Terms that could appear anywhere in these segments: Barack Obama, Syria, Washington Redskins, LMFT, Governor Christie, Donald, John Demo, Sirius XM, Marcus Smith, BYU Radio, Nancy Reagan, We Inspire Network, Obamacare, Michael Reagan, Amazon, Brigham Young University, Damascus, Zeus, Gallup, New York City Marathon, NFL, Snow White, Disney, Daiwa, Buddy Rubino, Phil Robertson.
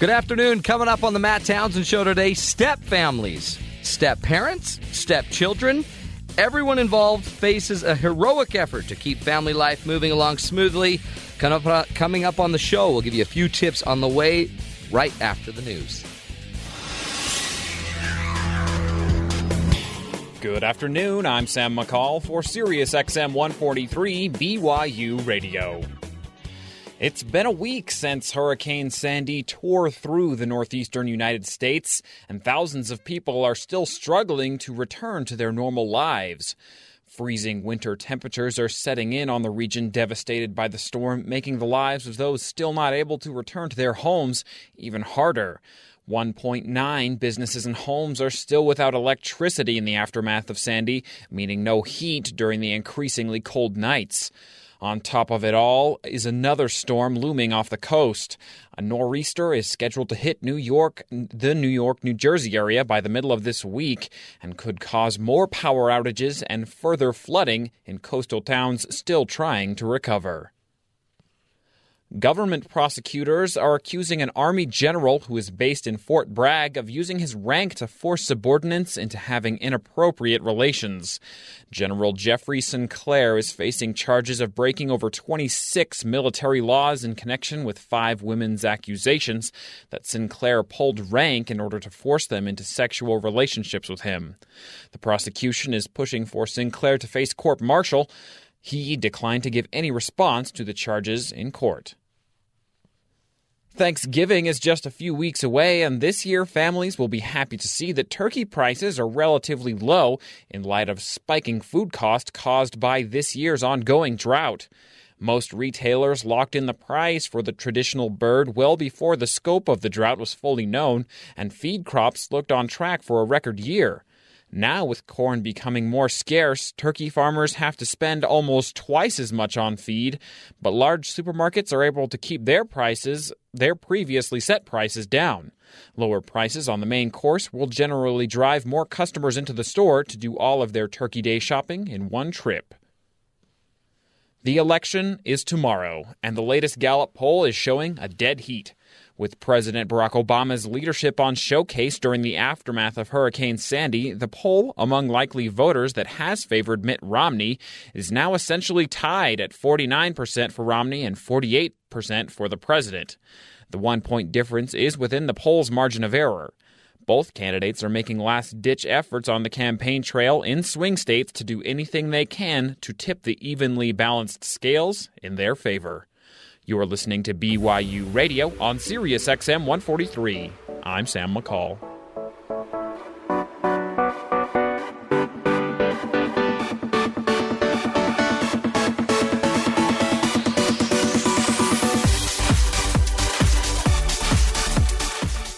Good afternoon. Coming up on the Matt Townsend Show today, step families, step parents, step children. Everyone involved faces a heroic effort to keep family life moving along smoothly. Coming up on the show, we'll give you a few tips on the way right after the news. Good afternoon. I'm Sam McCall for Sirius XM 143 BYU Radio. It's been a week since Hurricane Sandy tore through the northeastern United States, and thousands of people are still struggling to return to their normal lives. Freezing winter temperatures are setting in on the region devastated by the storm, making the lives of those still not able to return to their homes even harder. 1.9 businesses and homes are still without electricity in the aftermath of Sandy, meaning no heat during the increasingly cold nights. On top of it all is another storm looming off the coast. A nor'easter is scheduled to hit the New York, New Jersey area by the middle of this week and could cause more power outages and further flooding in coastal towns still trying to recover. Government prosecutors are accusing an Army general who is based in Fort Bragg of using his rank to force subordinates into having inappropriate relations. General Jeffrey Sinclair is facing charges of breaking over 26 military laws in connection with 5 women's accusations that Sinclair pulled rank in order to force them into sexual relationships with him. The prosecution is pushing for Sinclair to face court-martial. He declined to give any response to the charges in court. Thanksgiving is just a few weeks away, and this year families will be happy to see that turkey prices are relatively low in light of spiking food costs caused by this year's ongoing drought. Most retailers locked in the price for the traditional bird well before the scope of the drought was fully known, and feed crops looked on track for a record year. Now, with corn becoming more scarce, turkey farmers have to spend almost twice as much on feed, but large supermarkets are able to keep their previously set prices down. Lower prices on the main course will generally drive more customers into the store to do all of their Turkey Day shopping in one trip. The election is tomorrow, and the latest Gallup poll is showing a dead heat. With President Barack Obama's leadership on showcase during the aftermath of Hurricane Sandy, the poll among likely voters that has favored Mitt Romney is now essentially tied at 49% for Romney and 48% for the president. The 1-point difference is within the poll's margin of error. Both candidates are making last-ditch efforts on the campaign trail in swing states to do anything they can to tip the evenly balanced scales in their favor. You're listening to BYU Radio on Sirius XM 143. I'm Sam McCall.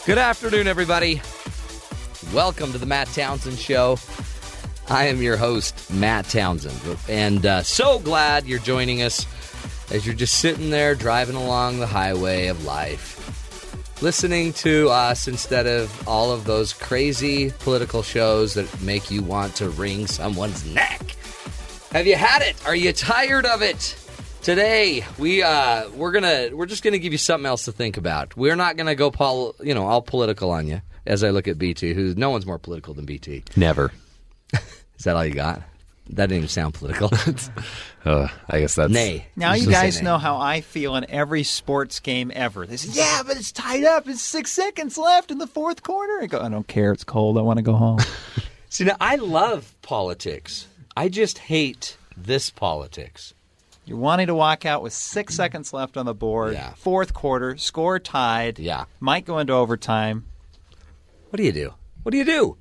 Good afternoon, everybody. Welcome to the Matt Townsend Show. I am your host, Matt Townsend, and so glad you're joining us. As you're just sitting there driving along the highway of life, listening to us instead of all of those crazy political shows that make you want to wring someone's neck. Have you had it? Are you tired of it? Today we're just gonna give you something else to think about. We're not gonna go all political on you. As I look at BT, who no one's more political than BT. Never. Is that all you got? That didn't even sound political. I guess that's... Nay. Now you guys know how I feel in every sports game ever. They say, yeah, but it's tied up. It's 6 seconds left in the fourth quarter. I go, I don't care. It's cold. I want to go home. See, now, I love politics. I just hate this politics. You're wanting to walk out with 6 seconds left on the board. Yeah. Fourth quarter. Score tied. Yeah. Might go into overtime. What do you do? What do you do?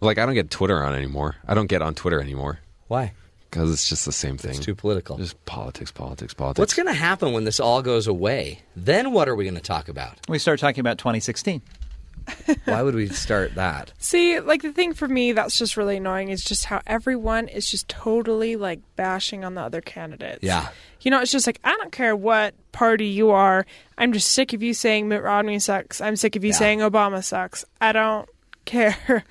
Like, I don't get Twitter on anymore. I don't get on Twitter anymore. Why? Because it's just the same thing. It's too political. Just politics. What's going to happen when this all goes away? Then what are we going to talk about? We start talking about 2016. Why would we start that? See, like, the thing for me that's just really annoying is just how everyone is just totally, like, bashing on the other candidates. Yeah. You know, it's just like, I don't care what party you are. I'm just sick of you saying Mitt Romney sucks. I'm sick of you saying Obama sucks. I don't care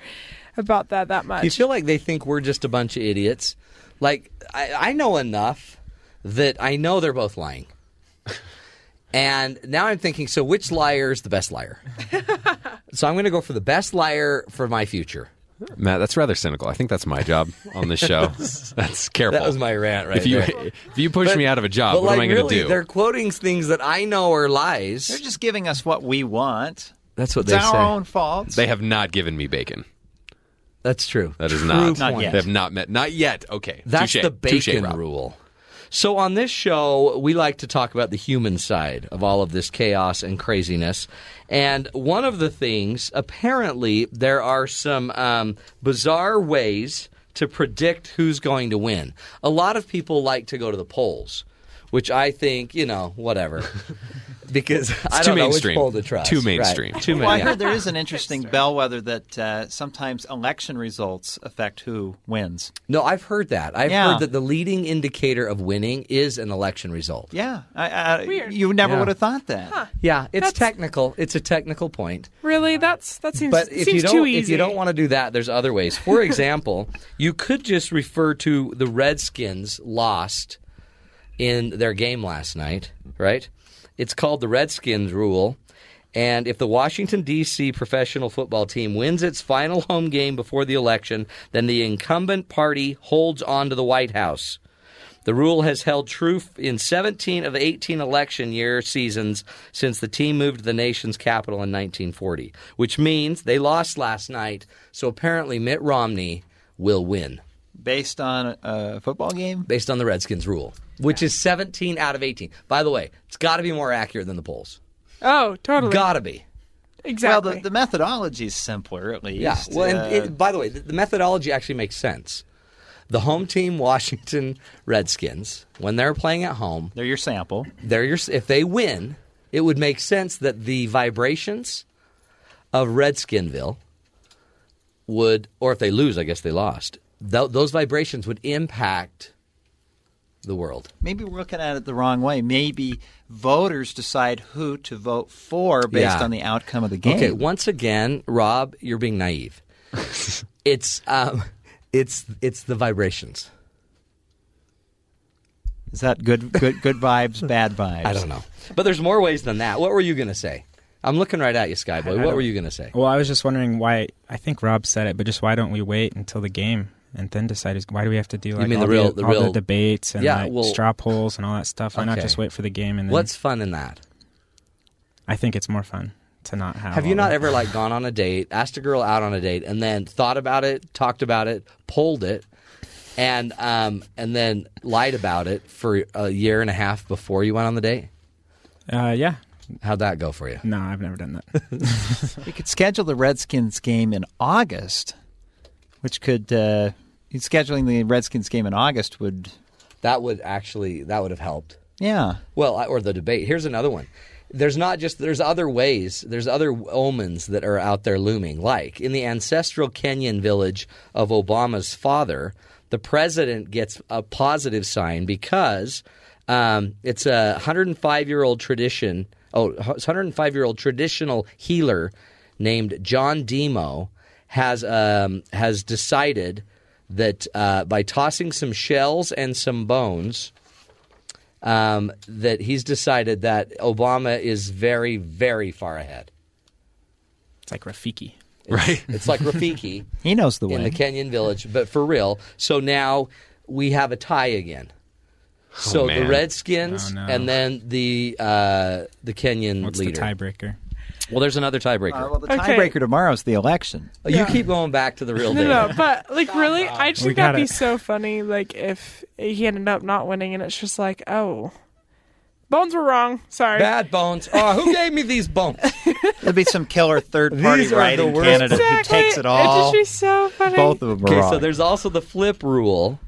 about that much. You feel like they think we're just a bunch of idiots. Like, I know enough that I know they're both lying. And now I'm thinking, so which liar is the best liar? So I'm going to go for the best liar for my future. Matt, that's rather cynical. I think that's my job on this show. That's careful. That was my rant right there. If you push me out of a job, what am I going to do? They're quoting things that I know are lies. They're just giving us what we want. That's what they say. It's our own fault. They have not given me bacon. That's true. That is not. Not yet. They have not met. Not yet. Okay. That's the bacon rule. So on this show, we like to talk about the human side of all of this chaos and craziness. And one of the things, apparently, there are some bizarre ways to predict who's going to win. A lot of people like to go to the polls, which I think, you know, whatever. Because I don't know which poll to trust. Too mainstream. Right. Well, I heard there is an interesting bellwether that sometimes election results affect who wins. No, I've heard that. I've heard that the leading indicator of winning is an election result. Yeah. Weird. You never would have thought that. Huh. Yeah, that's technical. It's a technical point. Really? That seems too easy. But if you don't want to do that, there's other ways. For example, you could just refer to the Redskins lost in their game last night, right? It's called the Redskins rule, and if the Washington, D.C. professional football team wins its final home game before the election, then the incumbent party holds on to the White House. The rule has held true in 17 of 18 election year seasons since the team moved to the nation's capital in 1940, which means they lost last night, so apparently Mitt Romney will win. Based on a football game? Based on the Redskins rule. Which is 17 out of 18. By the way, it's got to be more accurate than the polls. Oh, totally. Got to be. Exactly. Well, the methodology is simpler, at least. Yeah. Well, and by the way, the methodology actually makes sense. The home team, Washington Redskins, when they're playing at home, they're your sample. If they win, it would make sense that the vibrations of Redskinville would, or if they lose, I guess they lost. Those vibrations would impact the world. Maybe we're looking at it the wrong way. Maybe voters decide who to vote for based on the outcome of the game. Okay, once again, Rob, you're being naive. It's the vibrations. Is that good vibes, bad vibes? I don't know. But there's more ways than that. What were you going to say? I'm looking right at you, Skyboy. What were you going to say? Well, I was just wondering why. I think Rob said it, but just why don't we wait until the game? And then decide, why do we have to do like all the debates and straw polls and all that stuff? Why not just wait for the game? And then, what's fun in that? I think it's more fun to not have. Have you not ever gone on a date, asked a girl out on a date, and then thought about it, talked about it, polled it, and then lied about it for a year and a half before you went on the date? Yeah. How'd that go for you? No, I've never done that. We could schedule the Redskins game in August. Which could scheduling the Redskins game in August would have helped. Yeah. Well, or the debate. Here's another one. There's other ways. There's other omens that are out there looming. Like in the ancestral Kenyan village of Obama's father, the president gets a positive sign because it's a 105-year-old tradition. Oh, 105-year-old traditional healer named John Demo has decided that by tossing some shells and some bones, that he's decided that Obama is very, very far ahead. It's like Rafiki. Right? It's like Rafiki. He knows the way. In the Kenyan village, but for real. So now we have a tie again. So the Redskins and then the Kenyan leader. What's the tiebreaker? Well, there's another tiebreaker. Well, the tiebreaker tomorrow is the election. Oh, you keep going back to the real thing. No, but really, I just think that'd be so funny. If he ended up not winning, and it's just bones were wrong. Sorry, bad bones. Oh, who gave me these bones? There'll be some killer third-party writing candidate who takes it all. It'd just be so funny. Both of them are wrong. Okay, so there's also the flip rule.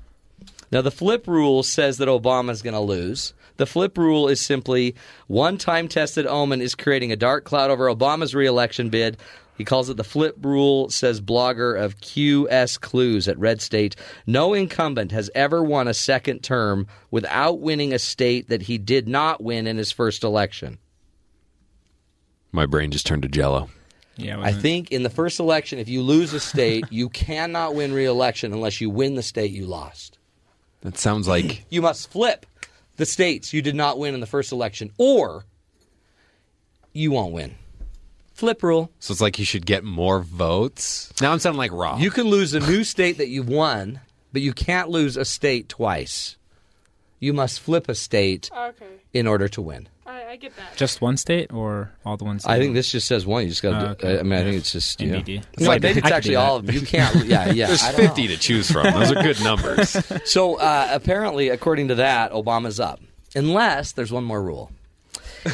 Now, the flip rule says that Obama's going to lose. The flip rule is simply one time-tested omen is creating a dark cloud over Obama's re-election bid. He calls it the flip rule, says blogger of QS Clues at Red State. No incumbent has ever won a second term without winning a state that he did not win in his first election. My brain just turned to jello. Yeah, I think in the first election, if you lose a state, you cannot win re-election unless you win the state you lost. That sounds like... You must flip the states you did not win in the first election, or you won't win. Flip rule. So it's like you should get more votes? Now I'm sounding like Rob. You can lose a new state that you've won, but you can't lose a state twice. You must flip a state in order to win. I get that. Just one state or all the ones? I think this just says one. You just got to I mean, I think it's just, you know. It's like, maybe it's actually all of you can't. Yeah. There's 50 to choose from. Those are good numbers. So apparently, according to that, Obama's up. Unless there's one more rule.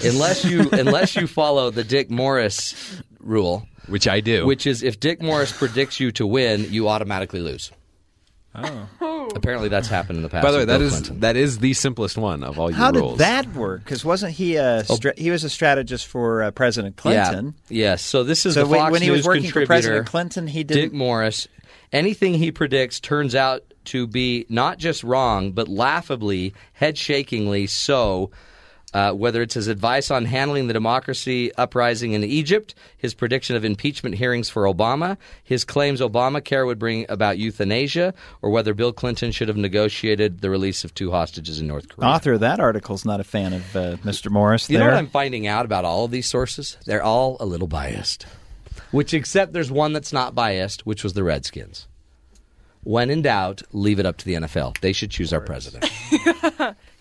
Unless you follow the Dick Morris rule. Which I do. Which is if Dick Morris predicts you to win, you automatically lose. Oh. Apparently that's happened in the past. By the way, that is the simplest one of all your rules. How did that work? Because wasn't he he was a strategist for President Clinton? Yeah. Yes. So this is the Fox when he News was working for President Clinton, he didn't. Dick Morris. Anything he predicts turns out to be not just wrong, but laughably, head-shakingly so. Whether it's his advice on handling the democracy uprising in Egypt, his prediction of impeachment hearings for Obama, his claims Obamacare would bring about euthanasia, or whether Bill Clinton should have negotiated the release of 2 hostages in North Korea. The author of that article is not a fan of Mr. Morris. You know what I'm finding out about all of these sources? They're all a little biased, except there's one that's not biased, which was the Redskins. When in doubt, leave it up to the NFL. They should choose our president.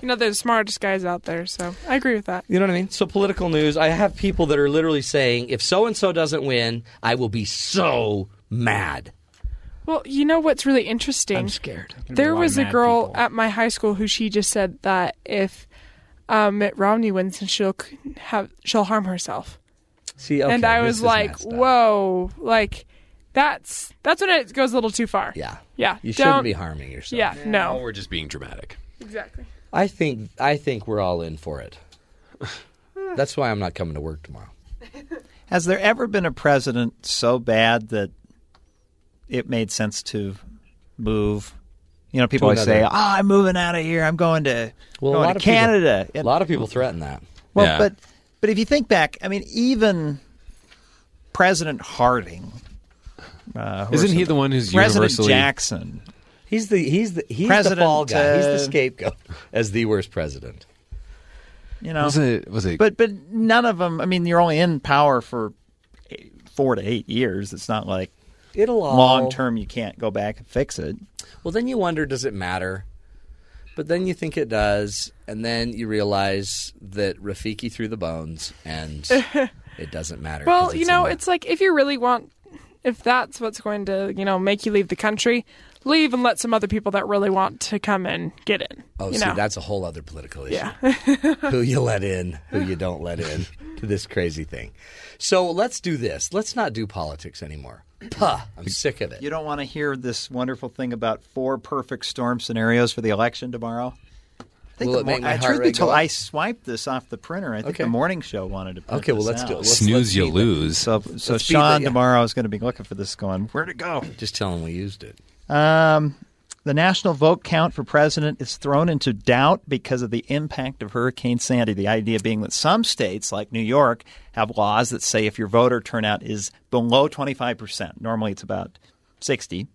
You know, there's smartest guys out there, so I agree with that. You know what I mean? So political news, I have people that are literally saying, if so-and-so doesn't win, I will be so mad. Well, you know what's really interesting? I'm scared. There was a girl at my high school who she just said that if Mitt Romney wins, she'll harm herself. See, okay, and I was like, whoa, like... That's when it goes a little too far. Yeah. You shouldn't be harming yourself. Yeah, no. We're just being dramatic. Exactly. I think we're all in for it. That's why I'm not coming to work tomorrow. Has there ever been a president so bad that it made sense to move? You know, people always say, I'm moving out of here. I'm going to Canada. A lot of people threaten that. Well, yeah. But if you think back, I mean, even President Harding. Isn't he the one who's universally... President Jackson. He's the fall guy. He's the scapegoat as the worst president. You know, was it? But none of them. I mean, you're only in power for 4 to 8 years. It's not like long term you can't go back and fix it. Well, then you wonder, does it matter? But then you think it does, and then you realize that Rafiki threw the bones, and it doesn't matter. Well, you know, it's like if you really want. If that's what's going to, you know, make you leave the country, leave and let some other people that really want to come and get in. Oh, see, that's a whole other political issue. Yeah. Who you let in, who you don't let in to this crazy thing. So let's do this. Let's not do politics anymore. Puh, I'm sick of it. You don't want to hear this wonderful thing about 4 perfect storm scenarios for the election tomorrow? I swiped this off the printer. I think the morning show wanted to print this out. Do it. Snooze, you lose. So Sean tomorrow is going to be looking for this going, where'd it go? Just tell him we used it. The national vote count for president is thrown into doubt because of the impact of Hurricane Sandy. The idea being that some states, like New York, have laws that say if your voter turnout is below 25%, normally it's about 60%.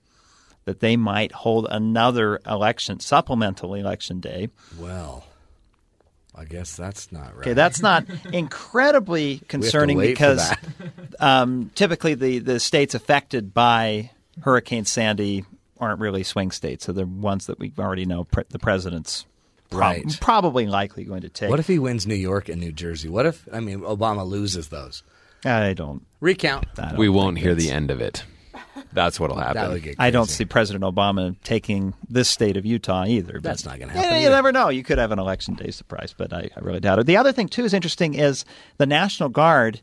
That they might hold another election, supplemental election day. Well, I guess that's not right. Okay, that's not incredibly concerning because typically the states affected by Hurricane Sandy aren't really swing states. So they're ones that we already know the president's probably likely going to take. What if he wins New York and New Jersey? What if, Obama loses those? I don't. Recount. We won't hear the end of it. That's what'll happen. I don't see President Obama taking this state of Utah either. That's not going to happen. You never know. You could have an election day surprise, but I really doubt it. The other thing, too, is interesting is the National Guard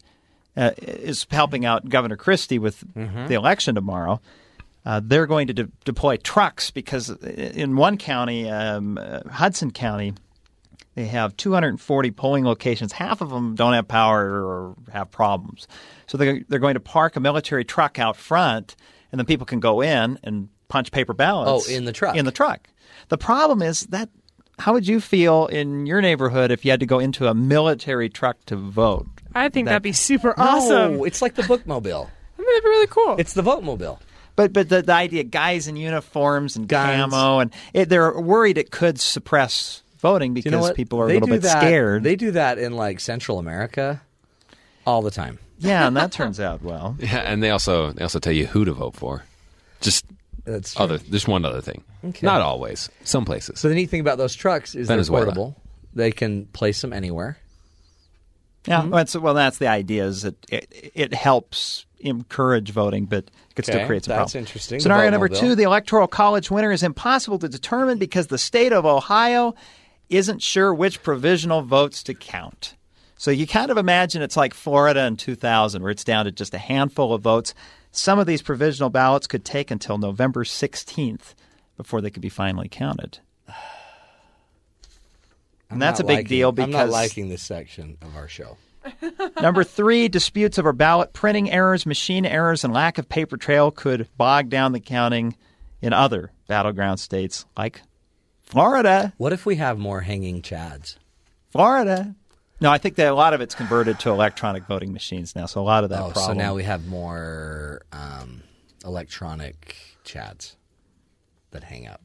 is helping out Governor Christie with the election tomorrow. They're going to deploy trucks because in one county, Hudson County, they have 240 polling locations. Half of them don't have power or have problems. So they're going to park a military truck out front, and then people can go in and punch paper ballots. Oh, in the truck. In the truck. The problem is that how would you feel in your neighborhood if you had to go into a military truck to vote? I think that'd be super awesome. No, it's like the bookmobile. I mean, that'd be really cool. It's the votemobile. But the idea, guys in uniforms and guns. Camo, and they're worried it could suppress voting because people are a little bit scared. They do that in like Central America. all the time. Yeah, and that turns out well. Yeah, and they also tell you who to vote for. Just one other thing. Okay. Not always. Some places. So the neat thing about those trucks is Venezuela. They're portable. They can place them anywhere. Yeah, mm-hmm. That's the idea, is that it helps encourage voting, but it could still create some problems. That's interesting. Scenario number two, the Electoral College winner is impossible to determine because the state of Ohio isn't sure which provisional votes to count. So you kind of imagine it's like Florida in 2000, where it's down to just a handful of votes. Some of these provisional ballots could take until November 16th before they could be finally counted. And that's a big deal because... I'm not liking this section of our show. Number three, disputes over ballot printing errors, machine errors, and lack of paper trail could bog down the counting in other battleground states like Florida. What if we have more hanging chads? Florida. No, I think that a lot of it's converted to electronic voting machines now, so a lot of that problem. So now we have more electronic chads that hang up.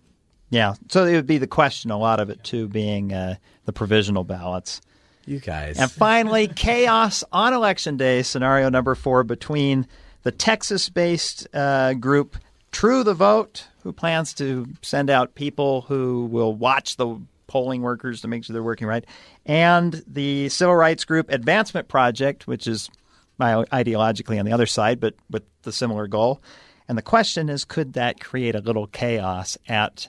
Yeah, so it would be the question, a lot of it, too, being the provisional ballots. You guys. And finally, chaos on Election Day, scenario number four, between the Texas-based group True the Vote, who plans to send out people who will watch the polling workers to make sure they're working right, and the civil rights group Advancement Project, which is ideologically on the other side, but with the similar goal. And the question is, could that create a little chaos at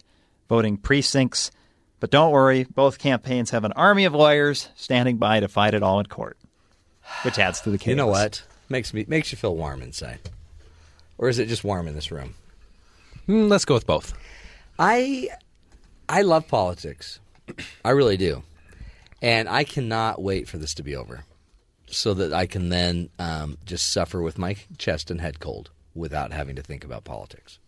voting precincts? But don't worry, both campaigns have an army of lawyers standing by to fight it all in court, which adds to the chaos. You know what? Makes you feel warm inside. Or is it just warm in this room? Let's go with both. I love politics. I really do. And I cannot wait for this to be over so that I can then just suffer with my chest and head cold without having to think about politics.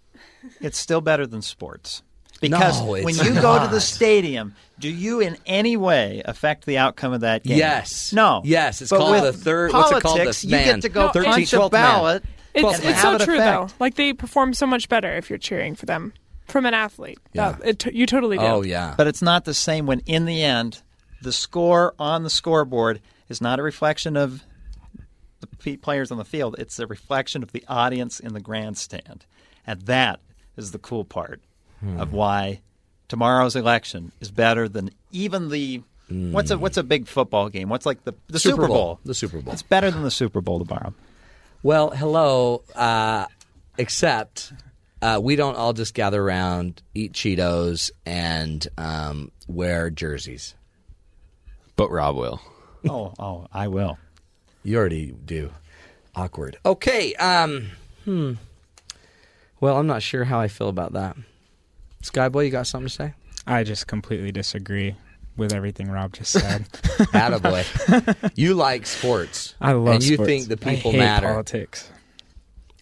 It's still better than sports. Because when you go to the stadium, do you in any way affect the outcome of that game? Yes. No. Yes. It's called the third. Politics, what's it called? The you get to go punch a ballot. It's so true, though. Like, they perform so much better if you're cheering for them from an athlete. Yeah. You totally do. Oh, yeah. But it's not the same when, in the end, the score on the scoreboard is not a reflection of the players on the field. It's a reflection of the audience in the grandstand. And that is the cool part. Of why tomorrow's election is better than even the what's a big football game? What's like the Super Bowl? The Super Bowl. It's better than the Super Bowl tomorrow. Well, hello. Except we don't all just gather around, eat Cheetos, and wear jerseys. But Rob will. Oh, I will. You already do. Awkward. Okay. Well, I'm not sure how I feel about that. Skyboy, you got something to say? I just completely disagree with everything Rob just said. Attaboy. You like sports. I love sports. And you think the people matter. I hate politics.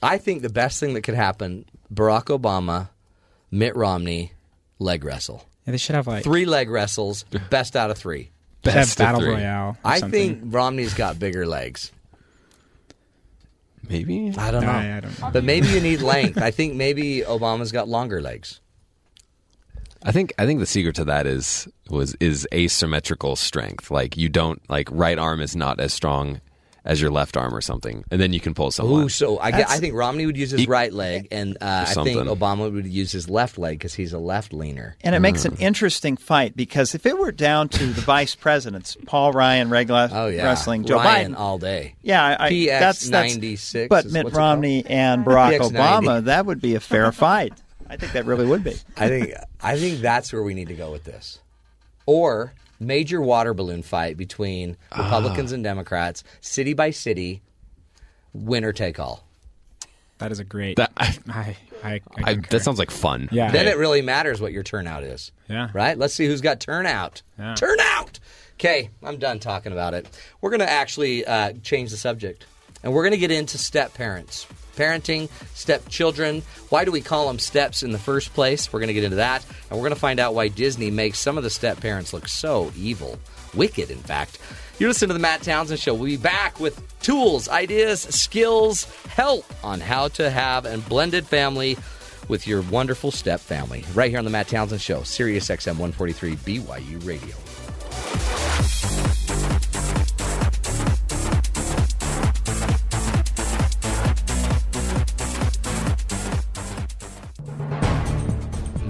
I think the best thing that could happen, Barack Obama, Mitt Romney, leg wrestle. Yeah, they should have like... 3 leg wrestles, best out of 3. Best battle royale. I think Romney's got bigger legs. Maybe? I don't know. I don't know. But maybe you need length. I think maybe Obama's got longer legs. I think the secret to that is asymmetrical strength. Like, you don't, like, right arm is not as strong as your left arm or something, and then you can pull someone. Ooh, so I think Romney would use his right leg, and I think Obama would use his left leg because he's a left leaner. And it makes an interesting fight, because if it were down to the vice presidents, Paul Ryan, wrestling, Joe Ryan Biden all day. Yeah, PX that's 96. But Mitt Romney and Barack Obama, that would be a fair fight. I think that really would be. I think that's where we need to go with this. Or major water balloon fight between Republicans and Democrats, city by city, winner take all. That is a great... That sounds like fun. Yeah. Then it really matters what your turnout is. Yeah. Right? Let's see who's got turnout. Yeah. Turnout! Okay, I'm done talking about it. We're going to actually change the subject. And we're going to get into step parents. Parenting, stepchildren. Why do we call them steps in the first place? We're going to get into that, and we're going to find out why Disney makes some of the step parents look so evil. Wicked, in fact. You're listening to The Matt Townsend Show. We'll be back with tools, ideas, skills, help on how to have a blended family with your wonderful step family. Right here on The Matt Townsend Show, Sirius XM 143 BYU Radio.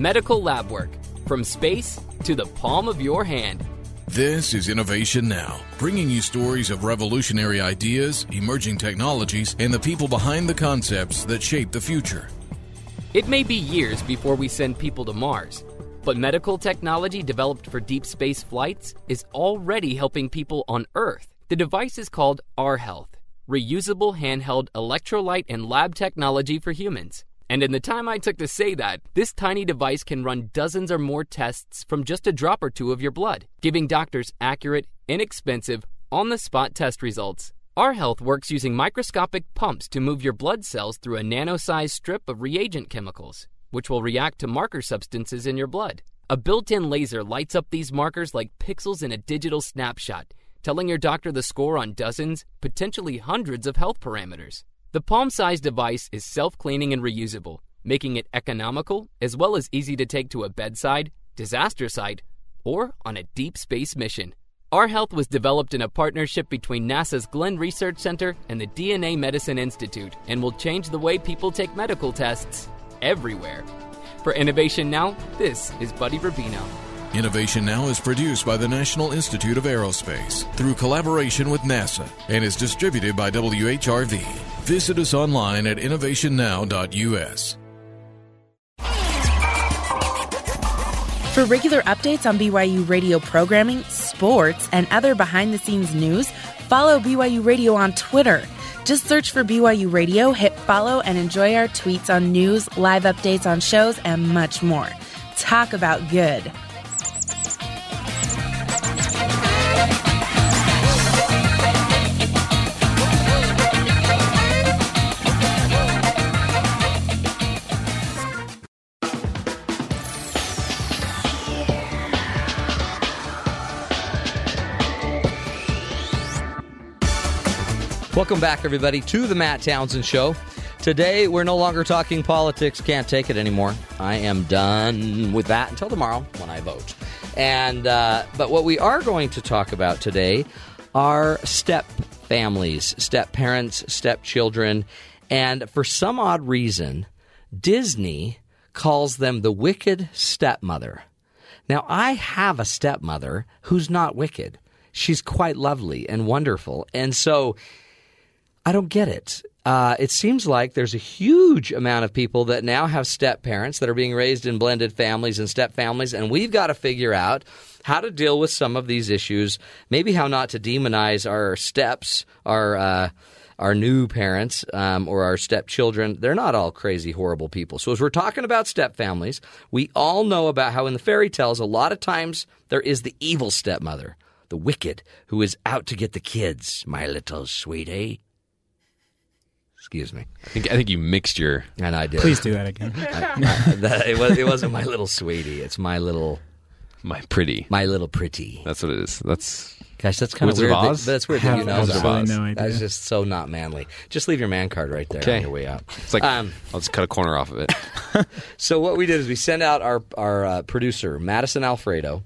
medical lab work, from space to the palm of your hand. This is Innovation Now, bringing you stories of revolutionary ideas, emerging technologies, and the people behind the concepts that shape the future. It may be years before we send people to Mars, but medical technology developed for deep space flights is already helping people on Earth. The device is called rHealth, reusable handheld electrolyte and lab technology for humans. And in the time I took to say that, this tiny device can run dozens or more tests from just a drop or two of your blood, giving doctors accurate, inexpensive, on-the-spot test results. rHealth works using microscopic pumps to move your blood cells through a nano-sized strip of reagent chemicals, which will react to marker substances in your blood. A built-in laser lights up these markers like pixels in a digital snapshot, telling your doctor the score on dozens, potentially hundreds of health parameters. The palm-sized device is self-cleaning and reusable, making it economical as well as easy to take to a bedside, disaster site, or on a deep space mission. rHealth was developed in a partnership between NASA's Glenn Research Center and the DNA Medicine Institute and will change the way people take medical tests everywhere. For Innovation Now, this is Buddy Rubino. Innovation Now is produced by the National Institute of Aerospace through collaboration with NASA and is distributed by WHRV. Visit us online at innovationnow.us. For regular updates on BYU Radio programming, sports, and other behind-the-scenes news, follow BYU Radio on Twitter. Just search for BYU Radio, hit follow, and enjoy our tweets on news, live updates on shows, and much more. Talk about good. Welcome back, everybody, to the Matt Townsend Show. Today, we're no longer talking politics. Can't take it anymore. I am done with that until tomorrow when I vote. But what we are going to talk about today are step families, step parents, step children. And for some odd reason, Disney calls them the wicked stepmother. Now, I have a stepmother who's not wicked. She's quite lovely and wonderful. And so I don't get it. It seems like there's a huge amount of people that now have step-parents that are being raised in blended families and step-families, and we've got to figure out how to deal with some of these issues, maybe how not to demonize our steps, our new parents or our stepchildren. They're not all crazy, horrible people. So as we're talking about step-families, we all know about how in the fairy tales a lot of times there is the evil stepmother, the wicked, who is out to get the kids, my little sweetie. Excuse me. I think you mixed your... And I did. Please do that again. It wasn't my little sweetie. It's my little... My pretty. My little pretty. That's what it is. That's... Gosh, that's kind of weird. That's weird that you know that. No, that's just so not manly. Just leave your man card right there on your way out. It's like, I'll just cut a corner off of it. So what we did is we sent out our producer, Madison Alfredo,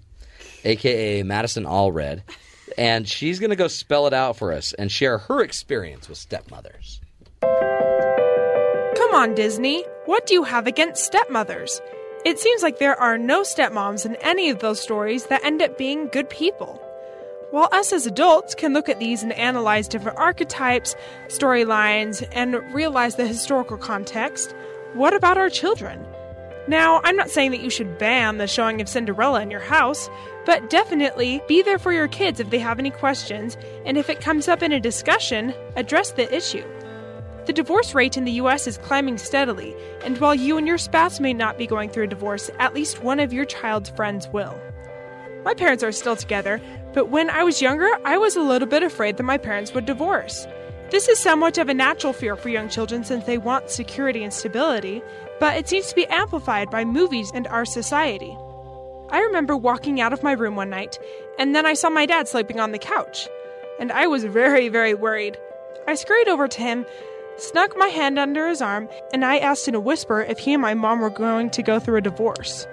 a.k.a. Madison Allred, and she's going to go spell it out for us and share her experience with stepmothers. Come on, Disney. What do you have against stepmothers? It seems like there are no stepmoms in any of those stories that end up being good people. While us as adults can look at these and analyze different archetypes, storylines, and realize the historical context, what about our children? Now, I'm not saying that you should ban the showing of Cinderella in your house, but definitely be there for your kids if they have any questions, and if it comes up in a discussion, address the issue. The divorce rate in the U.S. is climbing steadily, and while you and your spouse may not be going through a divorce, at least one of your child's friends will. My parents are still together, but when I was younger, I was a little bit afraid that my parents would divorce. This is somewhat of a natural fear for young children since they want security and stability, but it seems to be amplified by movies and our society. I remember walking out of my room one night, and then I saw my dad sleeping on the couch, and I was very, very worried. I scurried over to him, snuck my hand under his arm, and I asked in a whisper if he and my mom were going to go through a divorce.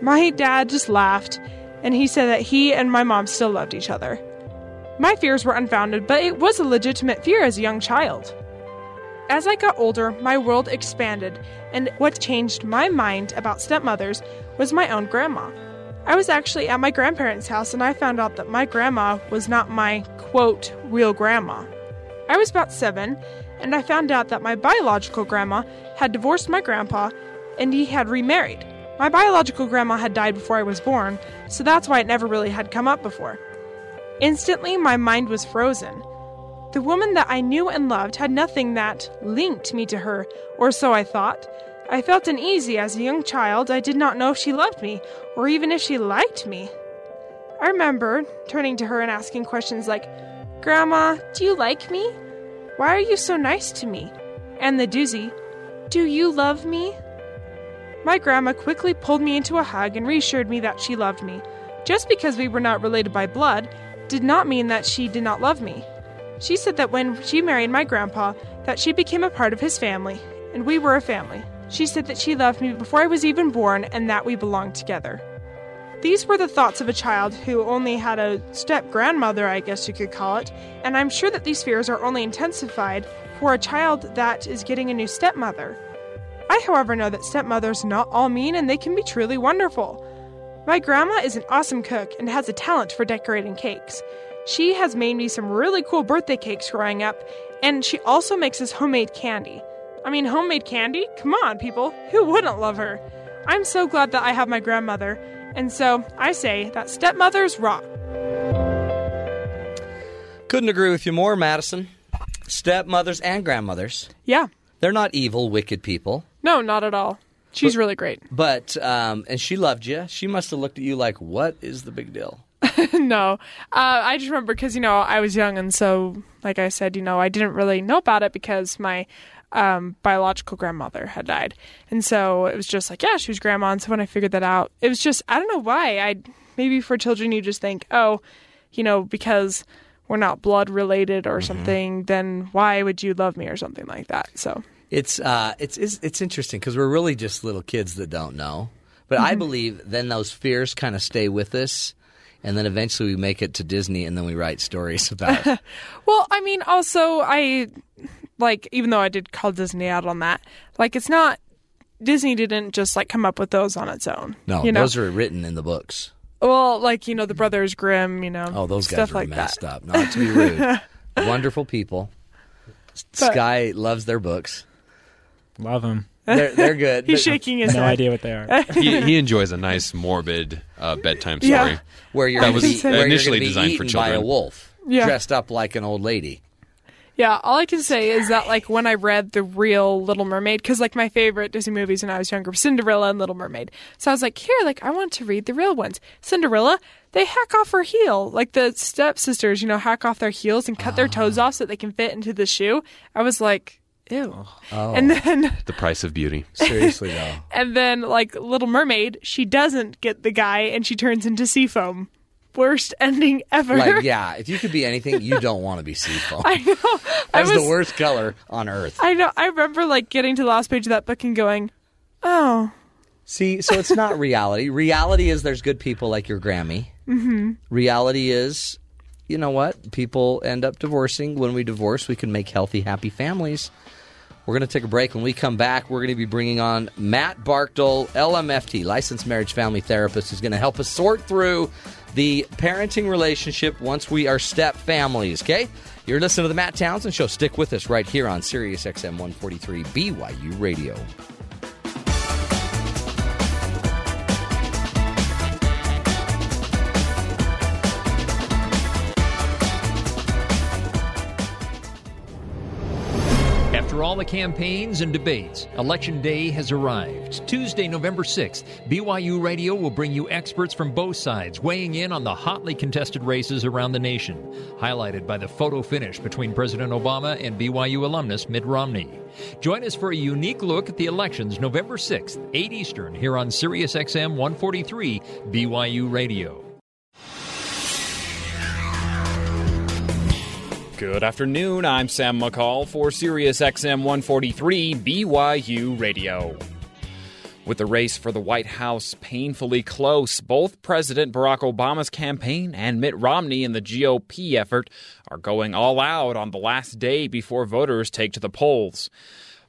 My dad just laughed, and he said that he and my mom still loved each other. My fears were unfounded, but it was a legitimate fear as a young child. As I got older, my world expanded, and what changed my mind about stepmothers was my own grandma. I was actually at my grandparents' house, and I found out that my grandma was not my, quote, real grandma. I was about 7, and I found out that my biological grandma had divorced my grandpa, and he had remarried. My biological grandma had died before I was born, so that's why it never really had come up before. Instantly, my mind was frozen. The woman that I knew and loved had nothing that linked me to her, or so I thought. I felt uneasy as a young child. I did not know if she loved me, or even if she liked me. I remember turning to her and asking questions like, "Grandma, do you like me? Why are you so nice to me?" And the doozy, "Do you love me?" My grandma quickly pulled me into a hug and reassured me that she loved me. Just because we were not related by blood did not mean that she did not love me. She said that when she married my grandpa, that she became a part of his family, and we were a family. She said that she loved me before I was even born and that we belonged together. These were the thoughts of a child who only had a step-grandmother, I guess you could call it, and I'm sure that these fears are only intensified for a child that is getting a new stepmother. I, however, know that stepmothers are not all mean and they can be truly wonderful. My grandma is an awesome cook and has a talent for decorating cakes. She has made me some really cool birthday cakes growing up, and she also makes us homemade candy. I mean, homemade candy? Come on, people. Who wouldn't love her? I'm so glad that I have my grandmother, and so I say that stepmothers rock. Couldn't agree with you more, Madison. Stepmothers and grandmothers. Yeah. They're not evil, wicked people. No, not at all. She's really great. But, and she loved you. She must have looked at you like, what is the big deal? No. I just remember because, I was young. And so, like I said, I didn't really know about it because my biological grandmother had died. And so it was just like, yeah, she was grandma. And so when I figured that out, it was just, I don't know why. Maybe for children, you just think, oh, because we're not blood related or something, then why would you love me or something like that? So it's interesting because we're really just little kids that don't know. But I believe then those fears kind of stay with us. And then eventually we make it to Disney and then we write stories about it. Well, I mean, also, even though I did call Disney out on that, Disney didn't just come up with those on its own. No, those are written in the books. Well, the Brothers Grimm, Oh, those guys are messed up. Not to be rude. Wonderful people. But Sky loves their books. Love them. They're good. He's shaking his head. No idea what they are. He enjoys a nice morbid bedtime story. Yeah. Where you're that was initially designed for children. By a wolf, yeah. Dressed up like an old lady. Yeah, all I can say is that when I read the real Little Mermaid, because my favorite Disney movies when I was younger were Cinderella and Little Mermaid. So I was I want to read the real ones. Cinderella, they hack off her heel. The stepsisters, hack off their heels and cut their toes off so that they can fit into the shoe. I was like, ew. Oh. And then the price of beauty. Seriously, though. And then Little Mermaid, she doesn't get the guy and she turns into sea foam. Worst ending ever. If you could be anything, you don't want to be seafoam. I know. That was the worst color on earth. I know. I remember getting to the last page of that book and going, oh. See, so it's not reality. Reality is there's good people like your Grammy. Mm-hmm. Reality is, you know what? People end up divorcing. When we divorce, we can make healthy, happy families. We're going to take a break. When we come back, we're going to be bringing on Matt Barkdull, LMFT, licensed marriage family therapist, who's going to help us sort through the parenting relationship once we are step families, okay? You're listening to the Matt Townsend Show. Stick with us right here on Sirius XM 143 BYU Radio. After all the campaigns and debates, Election Day has arrived. Tuesday, November 6th, BYU Radio will bring you experts from both sides weighing in on the hotly contested races around the nation, highlighted by the photo finish between President Obama and BYU alumnus Mitt Romney. Join us for a unique look at the elections November 6th, 8 Eastern, here on Sirius XM 143 BYU Radio. Good afternoon, I'm Sam McCall for Sirius XM 143 BYU Radio. With the race for the White House painfully close, both President Barack Obama's campaign and Mitt Romney and the GOP effort are going all out on the last day before voters take to the polls.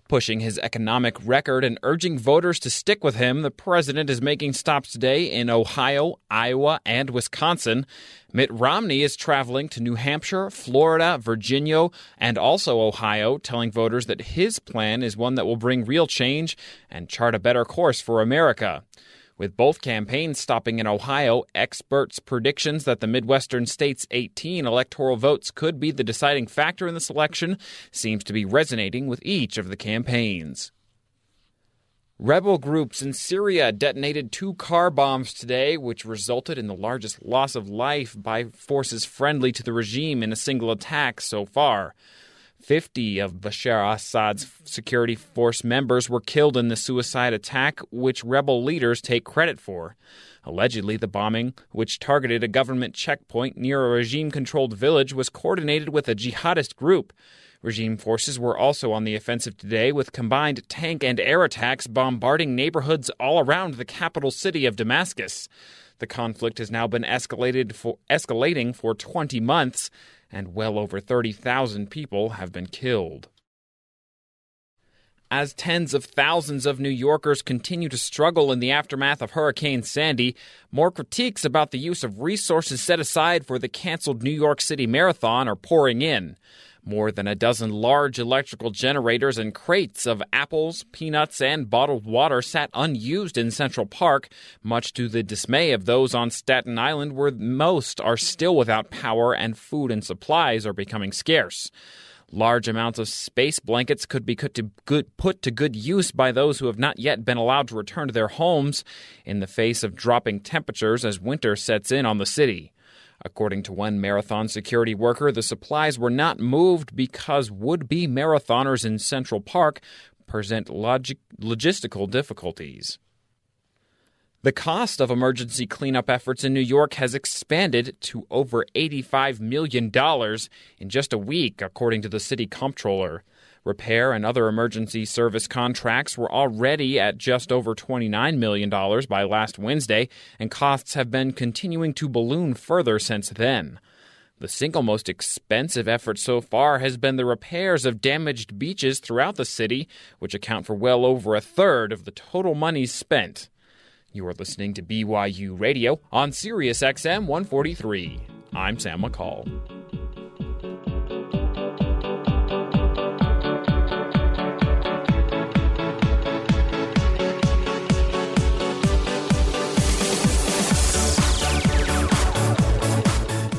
Pushing his economic record and urging voters to stick with him, the president is making stops today in Ohio, Iowa, and Wisconsin. Mitt Romney is traveling to New Hampshire, Florida, Virginia, and also Ohio, telling voters that his plan is one that will bring real change and chart a better course for America. With both campaigns stopping in Ohio, experts' predictions that the Midwestern state's 18 electoral votes could be the deciding factor in this election seems to be resonating with each of the campaigns. Rebel groups in Syria detonated 2 car bombs today, which resulted in the largest loss of life by forces friendly to the regime in a single attack so far. 50 of Bashar Assad's security force members were killed in the suicide attack, which rebel leaders take credit for. Allegedly, the bombing, which targeted a government checkpoint near a regime-controlled village, was coordinated with a jihadist group. Regime forces were also on the offensive today, with combined tank and air attacks bombarding neighborhoods all around the capital city of Damascus. The conflict has now been escalating for 20 months, and well over 30,000 people have been killed. As tens of thousands of New Yorkers continue to struggle in the aftermath of Hurricane Sandy, more critiques about the use of resources set aside for the canceled New York City Marathon are pouring in. More than a dozen large electrical generators and crates of apples, peanuts, and bottled water sat unused in Central Park, much to the dismay of those on Staten Island, where most are still without power and food and supplies are becoming scarce. Large amounts of space blankets could be put to good use by those who have not yet been allowed to return to their homes in the face of dropping temperatures as winter sets in on the city. According to one marathon security worker, the supplies were not moved because would-be marathoners in Central Park present logistical difficulties. The cost of emergency cleanup efforts in New York has expanded to over $85 million in just a week, according to the city comptroller. Repair and other emergency service contracts were already at just over $29 million by last Wednesday, and costs have been continuing to balloon further since then. The single most expensive effort so far has been the repairs of damaged beaches throughout the city, which account for well over a third of the total money spent. You are listening to BYU Radio on Sirius XM 143. I'm Sam McCall.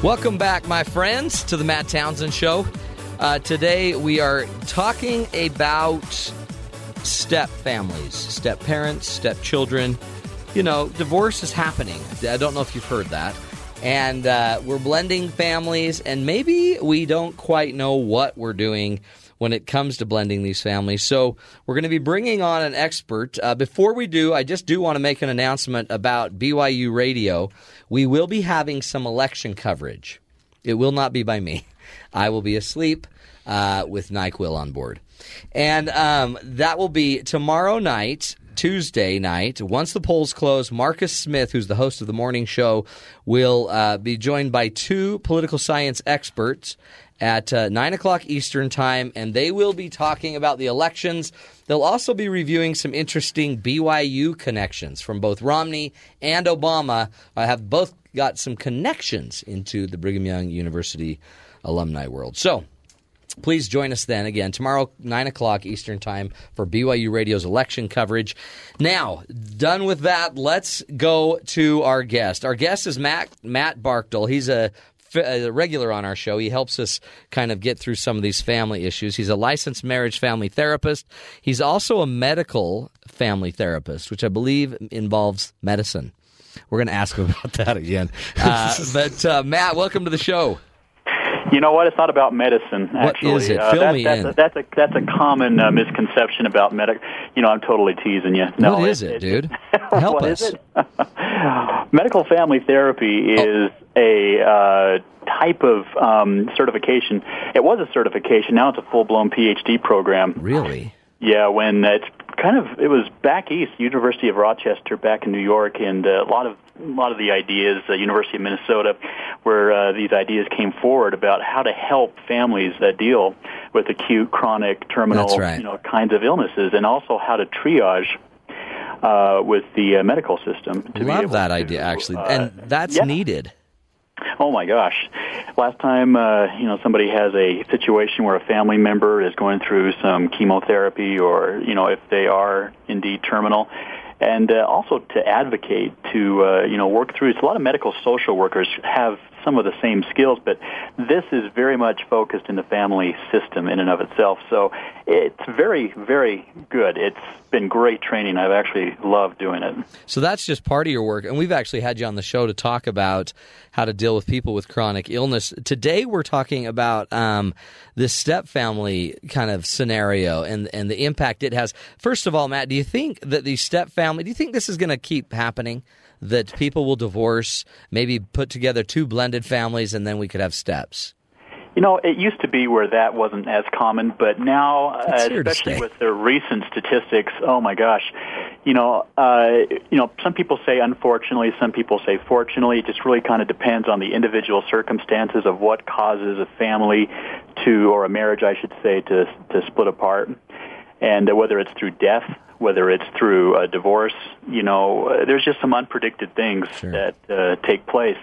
Welcome back, my friends, to the Matt Townsend Show. Today we are talking about step families, step parents, step children. You know, divorce is happening. I don't know if you've heard that. And we're blending families, and maybe we don't quite know what we're doing when it comes to blending these families. So we're going to be bringing on an expert. Before we do, I just do want to make an announcement about BYU Radio. We will be having some election coverage. It will not be by me. I will be asleep with NyQuil on board. And that will be tomorrow night, Tuesday night. Once the polls close, Marcus Smith, who's the host of the morning show, will be joined by 2 political science experts at 9 o'clock Eastern time, and they will be talking about the elections. They'll also be reviewing some interesting BYU connections from both Romney and Obama. I have both got some connections into the Brigham Young University alumni world. So please join us then again tomorrow, 9 o'clock Eastern time, for BYU Radio's election coverage. Now, done with that, let's go to our guest. Our guest is Matt Barkdull. He's a regular on our show. He helps us kind of get through some of these family issues. He's a licensed marriage family therapist. He's also a medical family therapist, which I believe involves medicine. We're going to ask him about that again. But Matt, welcome to the show. You know what? It's not about medicine, actually. What is it? Fill me in. That's a common misconception about medic. You know, I'm totally teasing you. No, what is it, dude? Help us. Is it? Medical family therapy is a type of certification. It was a certification. Now it's a full-blown PhD program. Really? Yeah, when it's it was back east, University of Rochester, back in New York, and a lot of the ideas, University of Minnesota, where these ideas came forward about how to help families that deal with acute, chronic, terminal, kinds of illnesses, and also how to triage with the medical system. I love that idea, actually, and that's needed. Oh, my gosh. Last time, somebody has a situation where a family member is going through some chemotherapy or, if they are indeed terminal, and also to advocate to, work through. So a lot of medical social workers have some of the same skills, but this is very much focused in the family system in and of itself. So it's very, very good. It's been great training. I've actually loved doing it. So that's just part of your work. And we've actually had you on the show to talk about how to deal with people with chronic illness. Today we're talking about this step family kind of scenario and the impact it has. First of all, Matt, do you think that the step family, do you think this is going to keep happening? That people will divorce, maybe put together two blended families, and then we could have steps? It used to be where that wasn't as common, but now, especially with the recent statistics, oh my gosh, some people say unfortunately, some people say fortunately. It just really kind of depends on the individual circumstances of what causes a family to, or a marriage, I should say, to split apart, and whether it's through death, whether it's through a divorce, there's just some unpredicted things that take place.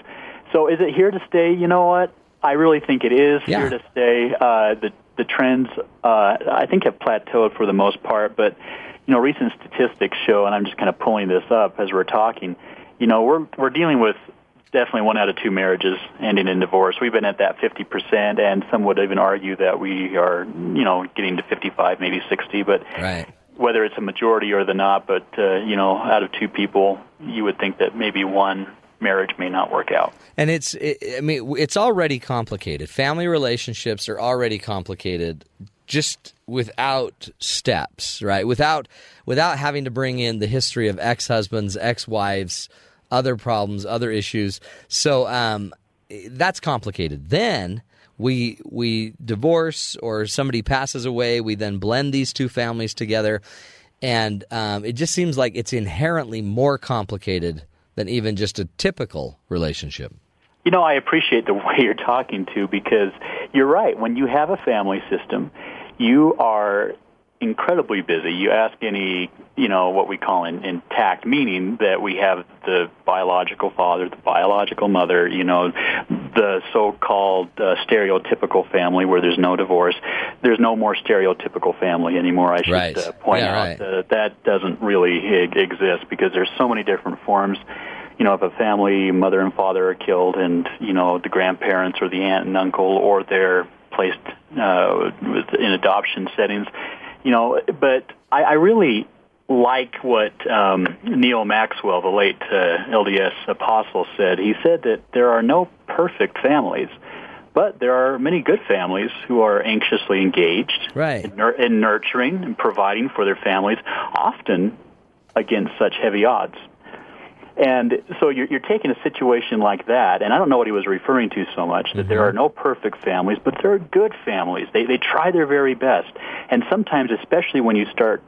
So is it here to stay? You know what? I really think it is here to stay. The trends, I think, have plateaued for the most part. But, recent statistics show, and I'm just kind of pulling this up as we're talking, we're dealing with definitely 1 out of 2 marriages ending in divorce. We've been at that 50%, and some would even argue that we are, getting to 55, maybe 60. But whether it's a majority or the not, but, out of 2 people, you would think that maybe 1 marriage may not work out. And it's already complicated. Family relationships are already complicated just without steps, right? Without having to bring in the history of ex-husbands, ex-wives, other problems, other issues. So that's complicated. Then we divorce or somebody passes away. We then blend these two families together, and it just seems like it's inherently more complicated than even just a typical relationship. I appreciate the way you're talking to, because you're right. When you have a family system, you are incredibly busy. You ask any, what we call an intact, meaning that we have the biological father, the biological mother, the so-called stereotypical family where there's no divorce. There's no more stereotypical family anymore, I should point out. That doesn't really exist, because there's so many different forms. If a family, mother and father are killed, and, the grandparents or the aunt and uncle, or they're placed in adoption settings. But I really like what Neil Maxwell, the late LDS apostle, said. He said that there are no perfect families, but there are many good families who are anxiously engaged in nurturing and providing for their families, often against such heavy odds. And so you're taking a situation like that, and I don't know what he was referring to so much, that there are no perfect families, but there are good families. They try their very best. And sometimes, especially when you start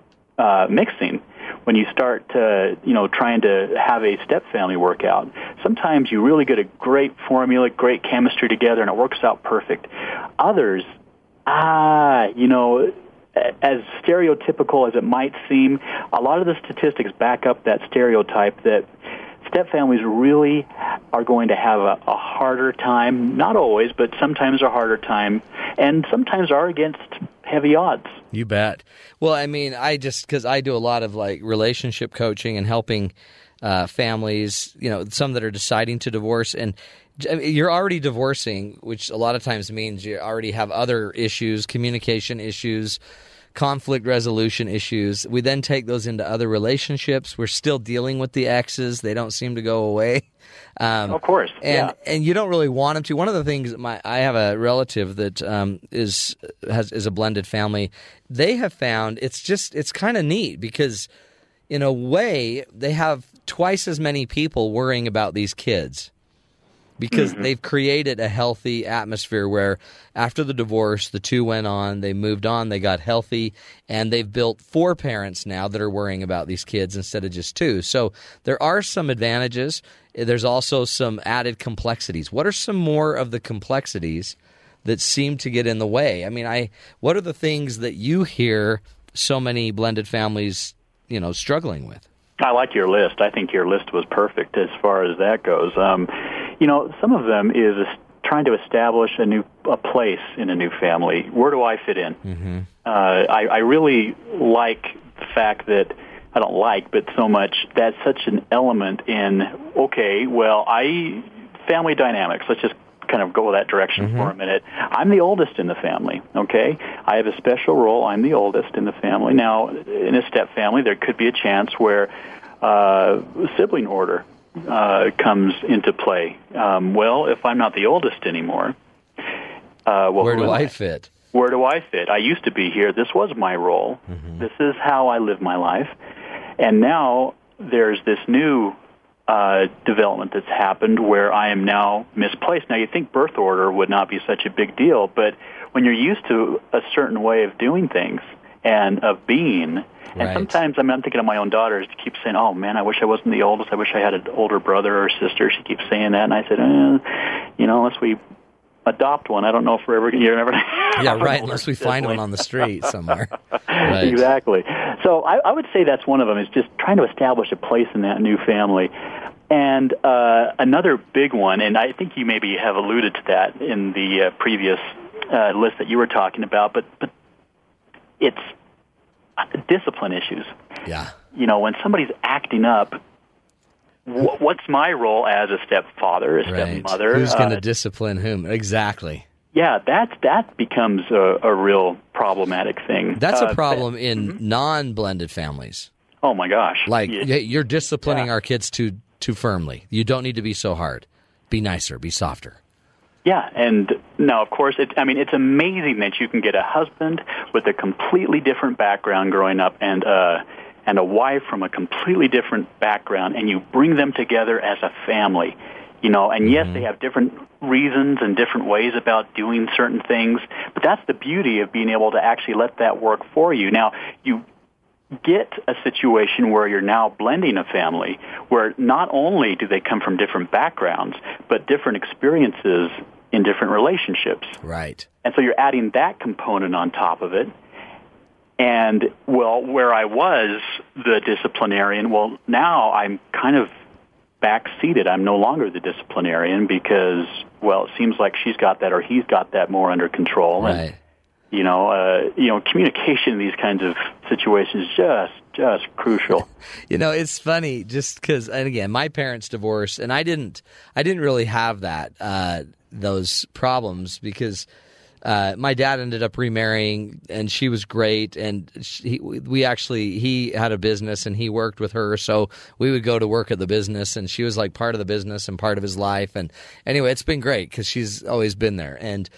mixing, when you start trying to have a step-family workout, sometimes you really get a great formula, great chemistry together, and it works out perfect. Others, as stereotypical as it might seem, a lot of the statistics back up that stereotype that step-families really are going to have a harder time, not always, but sometimes a harder time, and sometimes are against heavy odds. You bet. Well, because I do a lot of relationship coaching and helping families, some that are deciding to divorce, and you're already divorcing, which a lot of times means you already have other issues, communication issues, conflict resolution issues. We then take those into other relationships. We're still dealing with the exes. They don't seem to go away. Of course. And you don't really want them to. One of the things, I have a relative that is a blended family. They have found it's kind of neat, because in a way they have twice as many people worrying about these kids because they've created a healthy atmosphere where after the divorce, the two went on, they moved on, they got healthy, and they've built four parents now that are worrying about these kids instead of just two. So there are some advantages. There's also some added complexities. What are some more of the complexities that seem to get in the way? I mean, what are the things that you hear so many blended families, you know, struggling with? I like your list. I think your list was perfect as far as that goes. You know, some of them is trying to establish a place in a new family. Where do I fit in? Mm-hmm. I really like the fact that I don't like, but so much that's such an element in. Okay, well, family dynamics. Let's just kind of go that direction for a minute. I'm the oldest in the family, okay? I have a special role. I'm the oldest in the family. Now, in a step family, there could be a chance where sibling order comes into play. Well, if I'm not the oldest anymore, where do I fit? Where do I fit? I used to be here. This was my role. Mm-hmm. This is how I live my life. And now there's this new development that's happened where I am now misplaced. Now, you think birth order would not be such a big deal, but when you're used to a certain way of doing things and of being, and sometimes I'm thinking of my own daughters to keep saying, oh, man, I wish I wasn't the oldest. I wish I had an older brother or sister. She keeps saying that, and I said, you know, unless we adopt one, I don't know if you're never going to. Yeah, right, unless we find one on the street somewhere. Right. Exactly. So I would say that's one of them, is just trying to establish a place in that new family. And another big one, and I think you maybe have alluded to that in the previous list that you were talking about, but it's discipline issues. Yeah. You know, when somebody's acting up, what's my role as a stepfather, a stepmother? Who's going to discipline whom? Exactly. Yeah, that becomes a real problematic thing. That's a problem in non-blended families. Oh, my gosh. Like, you're disciplining our kids too firmly. You don't need to be so hard. Be nicer. Be softer. Yeah, and now, of course, it's amazing that you can get a husband with a completely different background growing up and a wife from a completely different background, and you bring them together as a family, you know, and yes, they have different reasons and different ways about doing certain things, but that's the beauty of being able to actually let that work for you. Now, you get a situation where you're now blending a family, where not only do they come from different backgrounds, but different experiences in different relationships. Right. And so you're adding that component on top of it. And, well, where I was the disciplinarian, well, now I'm kind of backseated. I'm no longer the disciplinarian because, well, it seems like she's got that or he's got that more under control. Right. And, you know, communication in these kinds of situations is just crucial. You know, it's funny just because, and again, my parents divorced, and I didn't really have that, those problems because my dad ended up remarrying, and she was great. And he had a business, and he worked with her, so we would go to work at the business, and she was like part of the business and part of his life. And anyway, it's been great because she's always been there. And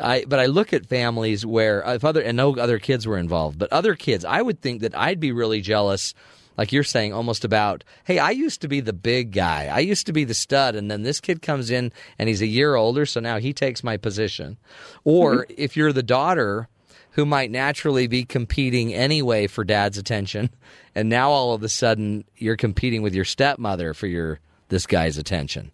I look at families where no other kids were involved, but other kids, I would think that I'd be really jealous. Like you're saying, almost about, hey, I used to be the big guy. I used to be the stud, and then this kid comes in, and he's a year older, so now he takes my position. Or if you're the daughter who might naturally be competing anyway for dad's attention, and now all of a sudden you're competing with your stepmother for this guy's attention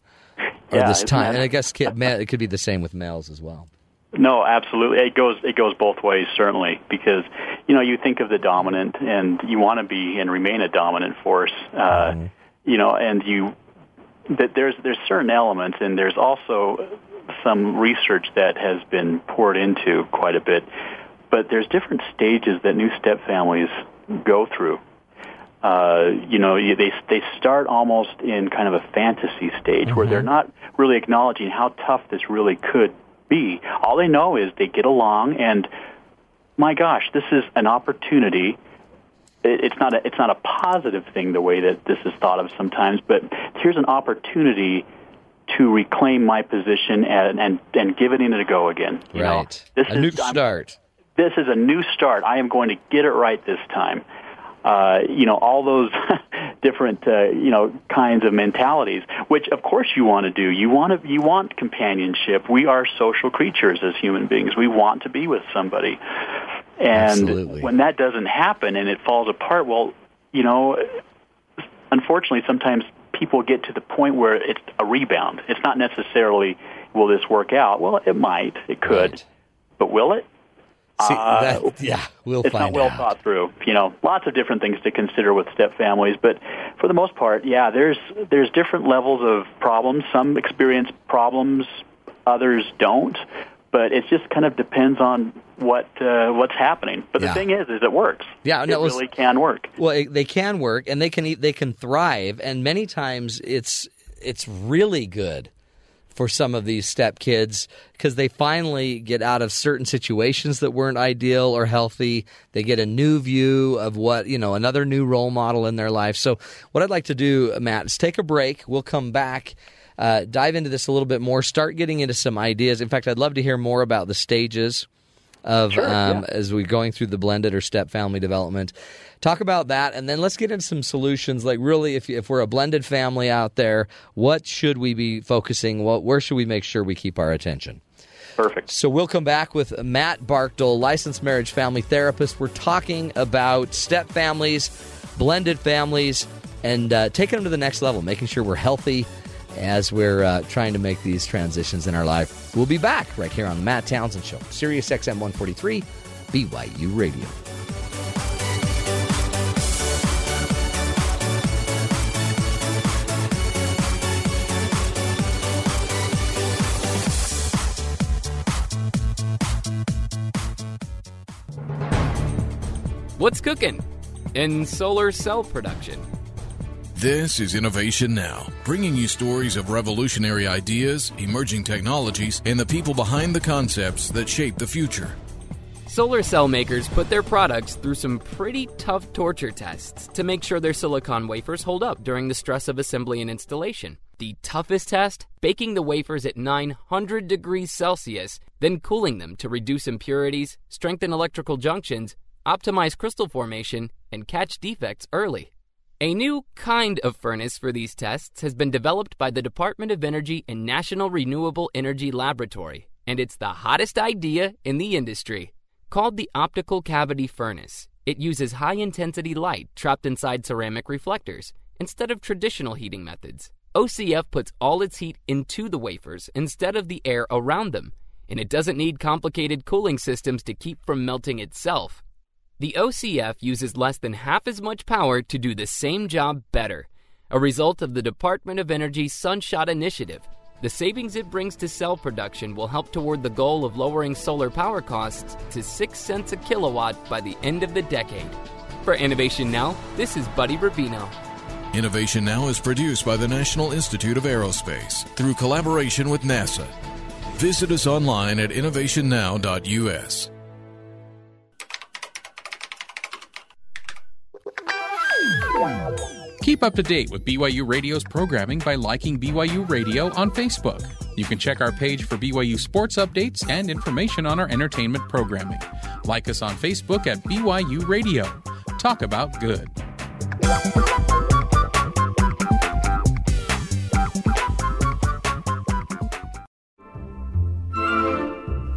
or this time. And I guess it could be the same with males as well. No, absolutely. It goes both ways, certainly, because, you know, you think of the dominant, and you want to be and remain a dominant force, you know, and there's certain elements, and there's also some research that has been poured into quite a bit, but there's different stages that new step families go through. You know, they start almost in kind of a fantasy stage where they're not really acknowledging how tough this really could be. All they know is they get along, and my gosh, this is an opportunity. It's not a positive thing the way that this is thought of sometimes, but here's an opportunity to reclaim my position and give it in a go again. You know? This is a new start. This is a new start. I am going to get it right this time. You know, all those different, kinds of mentalities, which of course you want to do. You want companionship. We are social creatures as human beings. We want to be with somebody. And Absolutely. When that doesn't happen and it falls apart, well, unfortunately, sometimes people get to the point where it's a rebound. It's not necessarily, will this work out? Well, it might. It could. Right. But will it? We'll find out. It's not well thought through. Lots of different things to consider with step families. But for the most part, yeah, there's different levels of problems. Some experience problems, others don't. But it just kind of depends on what's happening. But the thing is it works. Yeah, really can work. Well, they can work, and they can thrive. And many times it's really good for some of these stepkids because they finally get out of certain situations that weren't ideal or healthy. They get a new view of what, another new role model in their life. So what I'd like to do, Matt, is take a break. We'll come back. Dive into this a little bit more, start getting into some ideas. In fact, I'd love to hear more about the stages of as we're going through the blended or step family development. Talk about that, and then let's get into some solutions. Like, really, if we're a blended family out there, what should we be focusing? Where should we make sure we keep our attention? Perfect. So we'll come back with Matt Barkdull, licensed marriage family therapist. We're talking about step families, blended families, and taking them to the next level, making sure we're healthy as we're trying to make these transitions in our life. We'll be back right here on The Matt Townsend Show, Sirius XM 143, BYU Radio. What's cooking in solar cell production? This is Innovation Now, bringing you stories of revolutionary ideas, emerging technologies, and the people behind the concepts that shape the future. Solar cell makers put their products through some pretty tough torture tests to make sure their silicon wafers hold up during the stress of assembly and installation. The toughest test? Baking the wafers at 900 degrees Celsius, then cooling them to reduce impurities, strengthen electrical junctions, optimize crystal formation, and catch defects early. A new kind of furnace for these tests has been developed by the Department of Energy and National Renewable Energy Laboratory, and it's the hottest idea in the industry. Called the optical cavity furnace, it uses high-intensity light trapped inside ceramic reflectors instead of traditional heating methods. OCF puts all its heat into the wafers instead of the air around them, and it doesn't need complicated cooling systems to keep from melting itself. The OCF uses less than half as much power to do the same job better, a result of the Department of Energy's Sunshot Initiative. The savings it brings to cell production will help toward the goal of lowering solar power costs to 6 cents a kilowatt by the end of the decade. For Innovation Now, this is Buddy Rubino. Innovation Now is produced by the National Institute of Aerospace through collaboration with NASA. Visit us online at innovationnow.us. Keep up to date with BYU Radio's programming by liking BYU Radio on Facebook. You can check our page for BYU sports updates and information on our entertainment programming. Like us on Facebook at BYU Radio. Talk about good.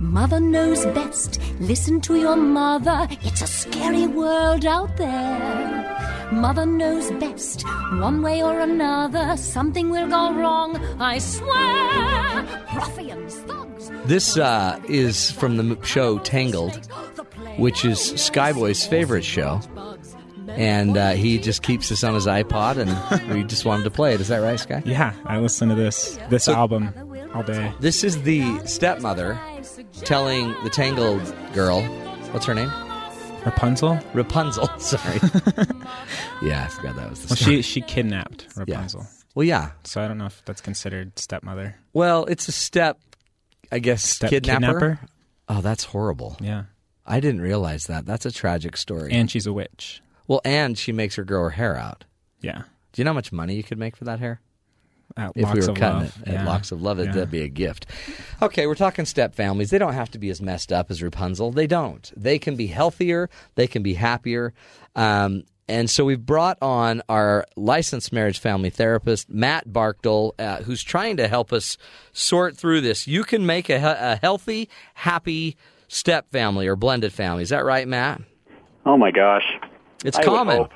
Mother knows best. Listen to your mother. It's a scary world out there. Mother knows best, one way or another, something will go wrong, I swear. Ruffians, thugs. This is from the show Tangled, which is Skyboy's favorite show. And he just keeps this on his iPod, and we just wanted to play it. Is that right, Sky? Yeah, I listen to this album all day. This is the stepmother telling the Tangled girl, what's her name? Rapunzel, sorry. Yeah, I forgot that was the story. Well, she kidnapped Rapunzel. Yeah. Well, yeah. So I don't know if that's considered stepmother. Well, it's a step, I guess, step kidnapper. Oh, that's horrible. Yeah. I didn't realize that. That's a tragic story. And she's a witch. Well, and she makes her grow her hair out. Yeah. Do you know how much money you could make for that hair? If we were cutting it at Locks of Love, that'd be a gift. Okay, we're talking step families. They don't have to be as messed up as Rapunzel. They don't. They can be healthier. They can be happier. And so we've brought on our licensed marriage family therapist, Matt Barkdull, who's trying to help us sort through this. You can make a healthy, happy step family or blended family. Is that right, Matt? Oh, my gosh. It's common.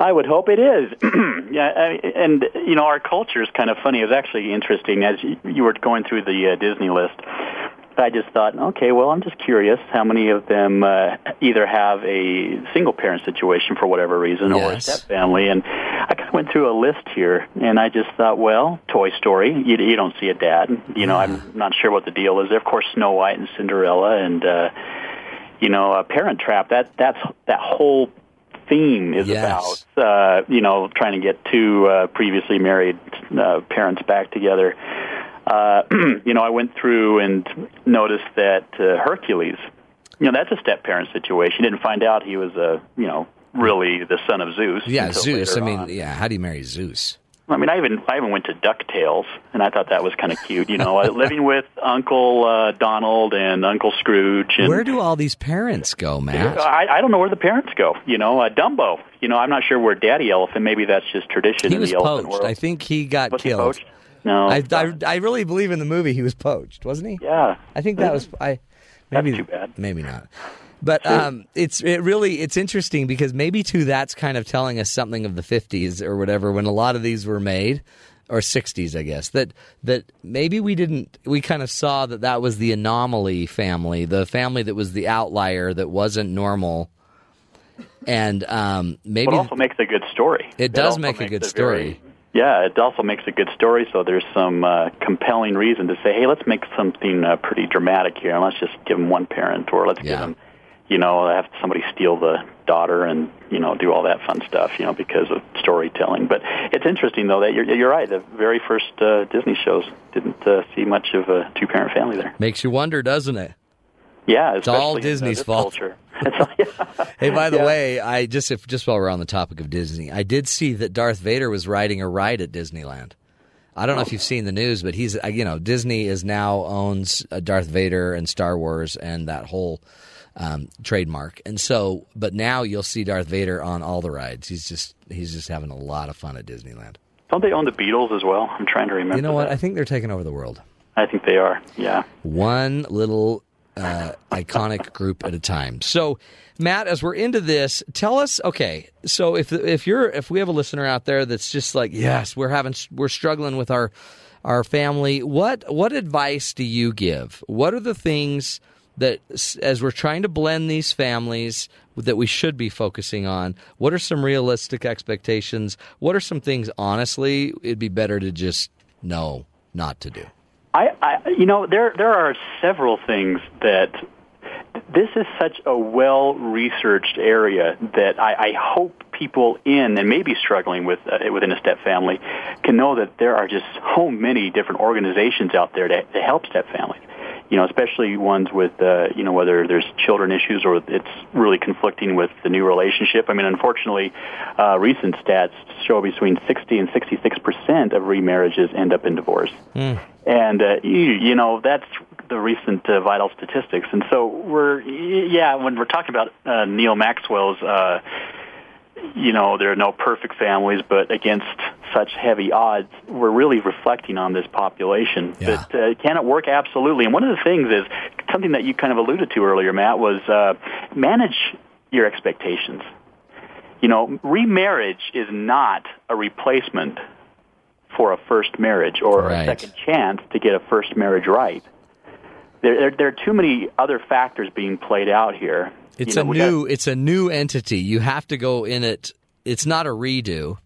I would hope it is. And, you know, our culture is kind of funny. It was actually interesting. As you were going through the Disney list, I just thought, okay, well, I'm just curious how many of them either have a single-parent situation for whatever reason or a step-family. And I kind of went through a list here, and I just thought, well, Toy Story, you don't see a dad. You know, I'm not sure what the deal is. Of course, Snow White and Cinderella and, you know, Parent Trap, that whole theme is about, you know, trying to get two previously married parents back together. You know, I went through and noticed that Hercules, you know, that's a step-parent situation. Didn't find out he was, you know, really the son of Zeus. Yeah, Zeus. I mean, how do you marry Zeus? I mean, I even went to DuckTales, and I thought that was kind of cute. You know, living with Uncle Donald and Uncle Scrooge. And, where do all these parents go, Matt? I don't know where the parents go. You know, Dumbo. You know, I'm not sure where Daddy Elephant. Maybe that's just tradition in the elephant world. I think he got killed. He poached? No, I really believe in the movie. He was poached, wasn't he? Yeah, I think that was. Maybe that's too bad. Maybe not. But it's interesting because maybe too that's kind of telling us something of the 50s or whatever when a lot of these were made, or 60s, I guess. That maybe we kind of saw that was the anomaly family, the family that was the outlier that wasn't normal. And maybe it also makes a good story. It does make a good story. Yeah, it also makes a good story, so there's some compelling reason to say, hey, let's make something pretty dramatic here, and let's just give them one parent, or let's give them, you know, have somebody steal the daughter and, you know, do all that fun stuff, you know, because of storytelling. But it's interesting, though, that you're right. The very first Disney shows didn't see much of a two-parent family there. Makes you wonder, doesn't it? Yeah, it's all Disney's fault. Hey, by the way, I just while we're on the topic of Disney, I did see that Darth Vader was riding a ride at Disneyland. I don't know if you've seen the news, but he's Disney is now owns Darth Vader and Star Wars and that whole trademark, and so but now you'll see Darth Vader on all the rides. He's just having a lot of fun at Disneyland. Don't they own the Beatles as well? I'm trying to remember. You know what? I think they're taking over the world. I think they are. Yeah. One little. Iconic group at a time. So, Matt, as we're into this, tell us. Okay, so if we have a listener out there that's just like, yes, we're struggling with our family. What advice do you give? What are the things that, as we're trying to blend these families, that we should be focusing on? What are some realistic expectations? What are some things, honestly, it'd be better to just know not to do? You know, there are several things that this is such a well-researched area that I hope people in and maybe struggling with within a step family can know that there are just so many different organizations out there to help step families. You know, especially ones with, you know, whether there's children issues or it's really conflicting with the new relationship. I mean, unfortunately, recent stats show between 60 and 66% of remarriages end up in divorce. Mm. And, you know, that's the recent vital statistics. And so when we're talking about Neil Maxwell's, you know, there are no perfect families, but against such heavy odds, we're really reflecting on this population. Yeah. But can it work? Absolutely. And one of the things is something that you kind of alluded to earlier, Matt, was manage your expectations. You know, remarriage is not a replacement for a first marriage or a second chance to get a first marriage right. There are too many other factors being played out here. It's it's a new entity. You have to go in it. It's not a redo.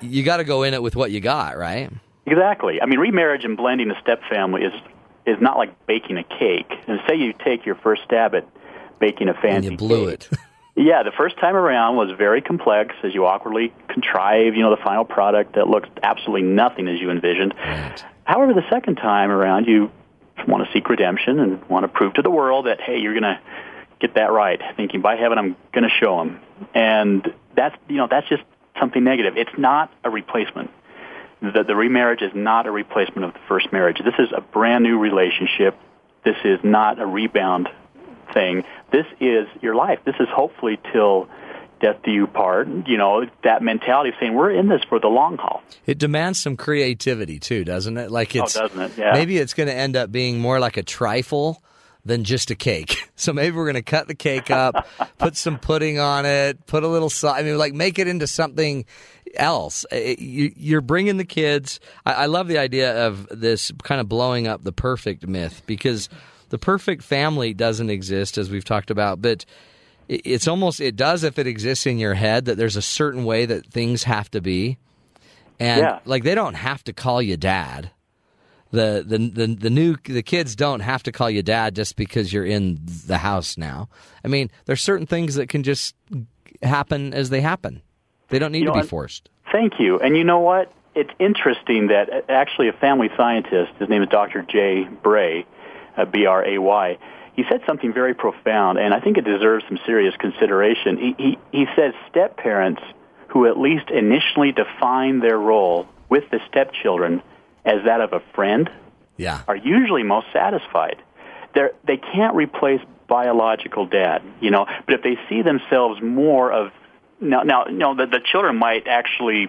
You got to go in it with what you got, right? Exactly. I mean, remarriage and blending a stepfamily is not like baking a cake. And say you take your first stab at baking a fancy cake. And you blew it. Yeah, the first time around was very complex as you awkwardly contrive, you know, the final product that looks absolutely nothing as you envisioned. Right. However, the second time around, you want to seek redemption and want to prove to the world that, hey, you're going to get that right, thinking, by heaven, I'm going to show them. And that's just something negative. It's not a replacement. The remarriage is not a replacement of the first marriage. This is a brand new relationship. This is not a rebound thing. This is your life. This is hopefully till death do you part, you know, that mentality of saying we're in this for the long haul. It demands some creativity too, doesn't it? Like it's, oh, doesn't it? Yeah. Maybe it's going to end up being more like a trifle than just a cake. So maybe we're going to cut the cake up, put some pudding on it, put a little salt. I mean, like make it into something else. You're bringing the kids. I love the idea of this kind of blowing up the perfect myth, because the perfect family doesn't exist, as we've talked about, but it's almost, it does if it exists in your head that there's a certain way that things have to be. And like, they don't have to call you dad. The kids don't have to call you dad just because you're in the house now. I mean, there's certain things that can just happen as they happen. They don't need to be forced. Thank you. And you know what? It's interesting that actually a family scientist, his name is Dr. Jay Bray, B-R-A-Y, he said something very profound, and I think it deserves some serious consideration. He says step parents who at least initially define their role with the stepchildren as that of a friend, are usually most satisfied. They can't replace biological dad, you know. But if they see themselves more of the children might actually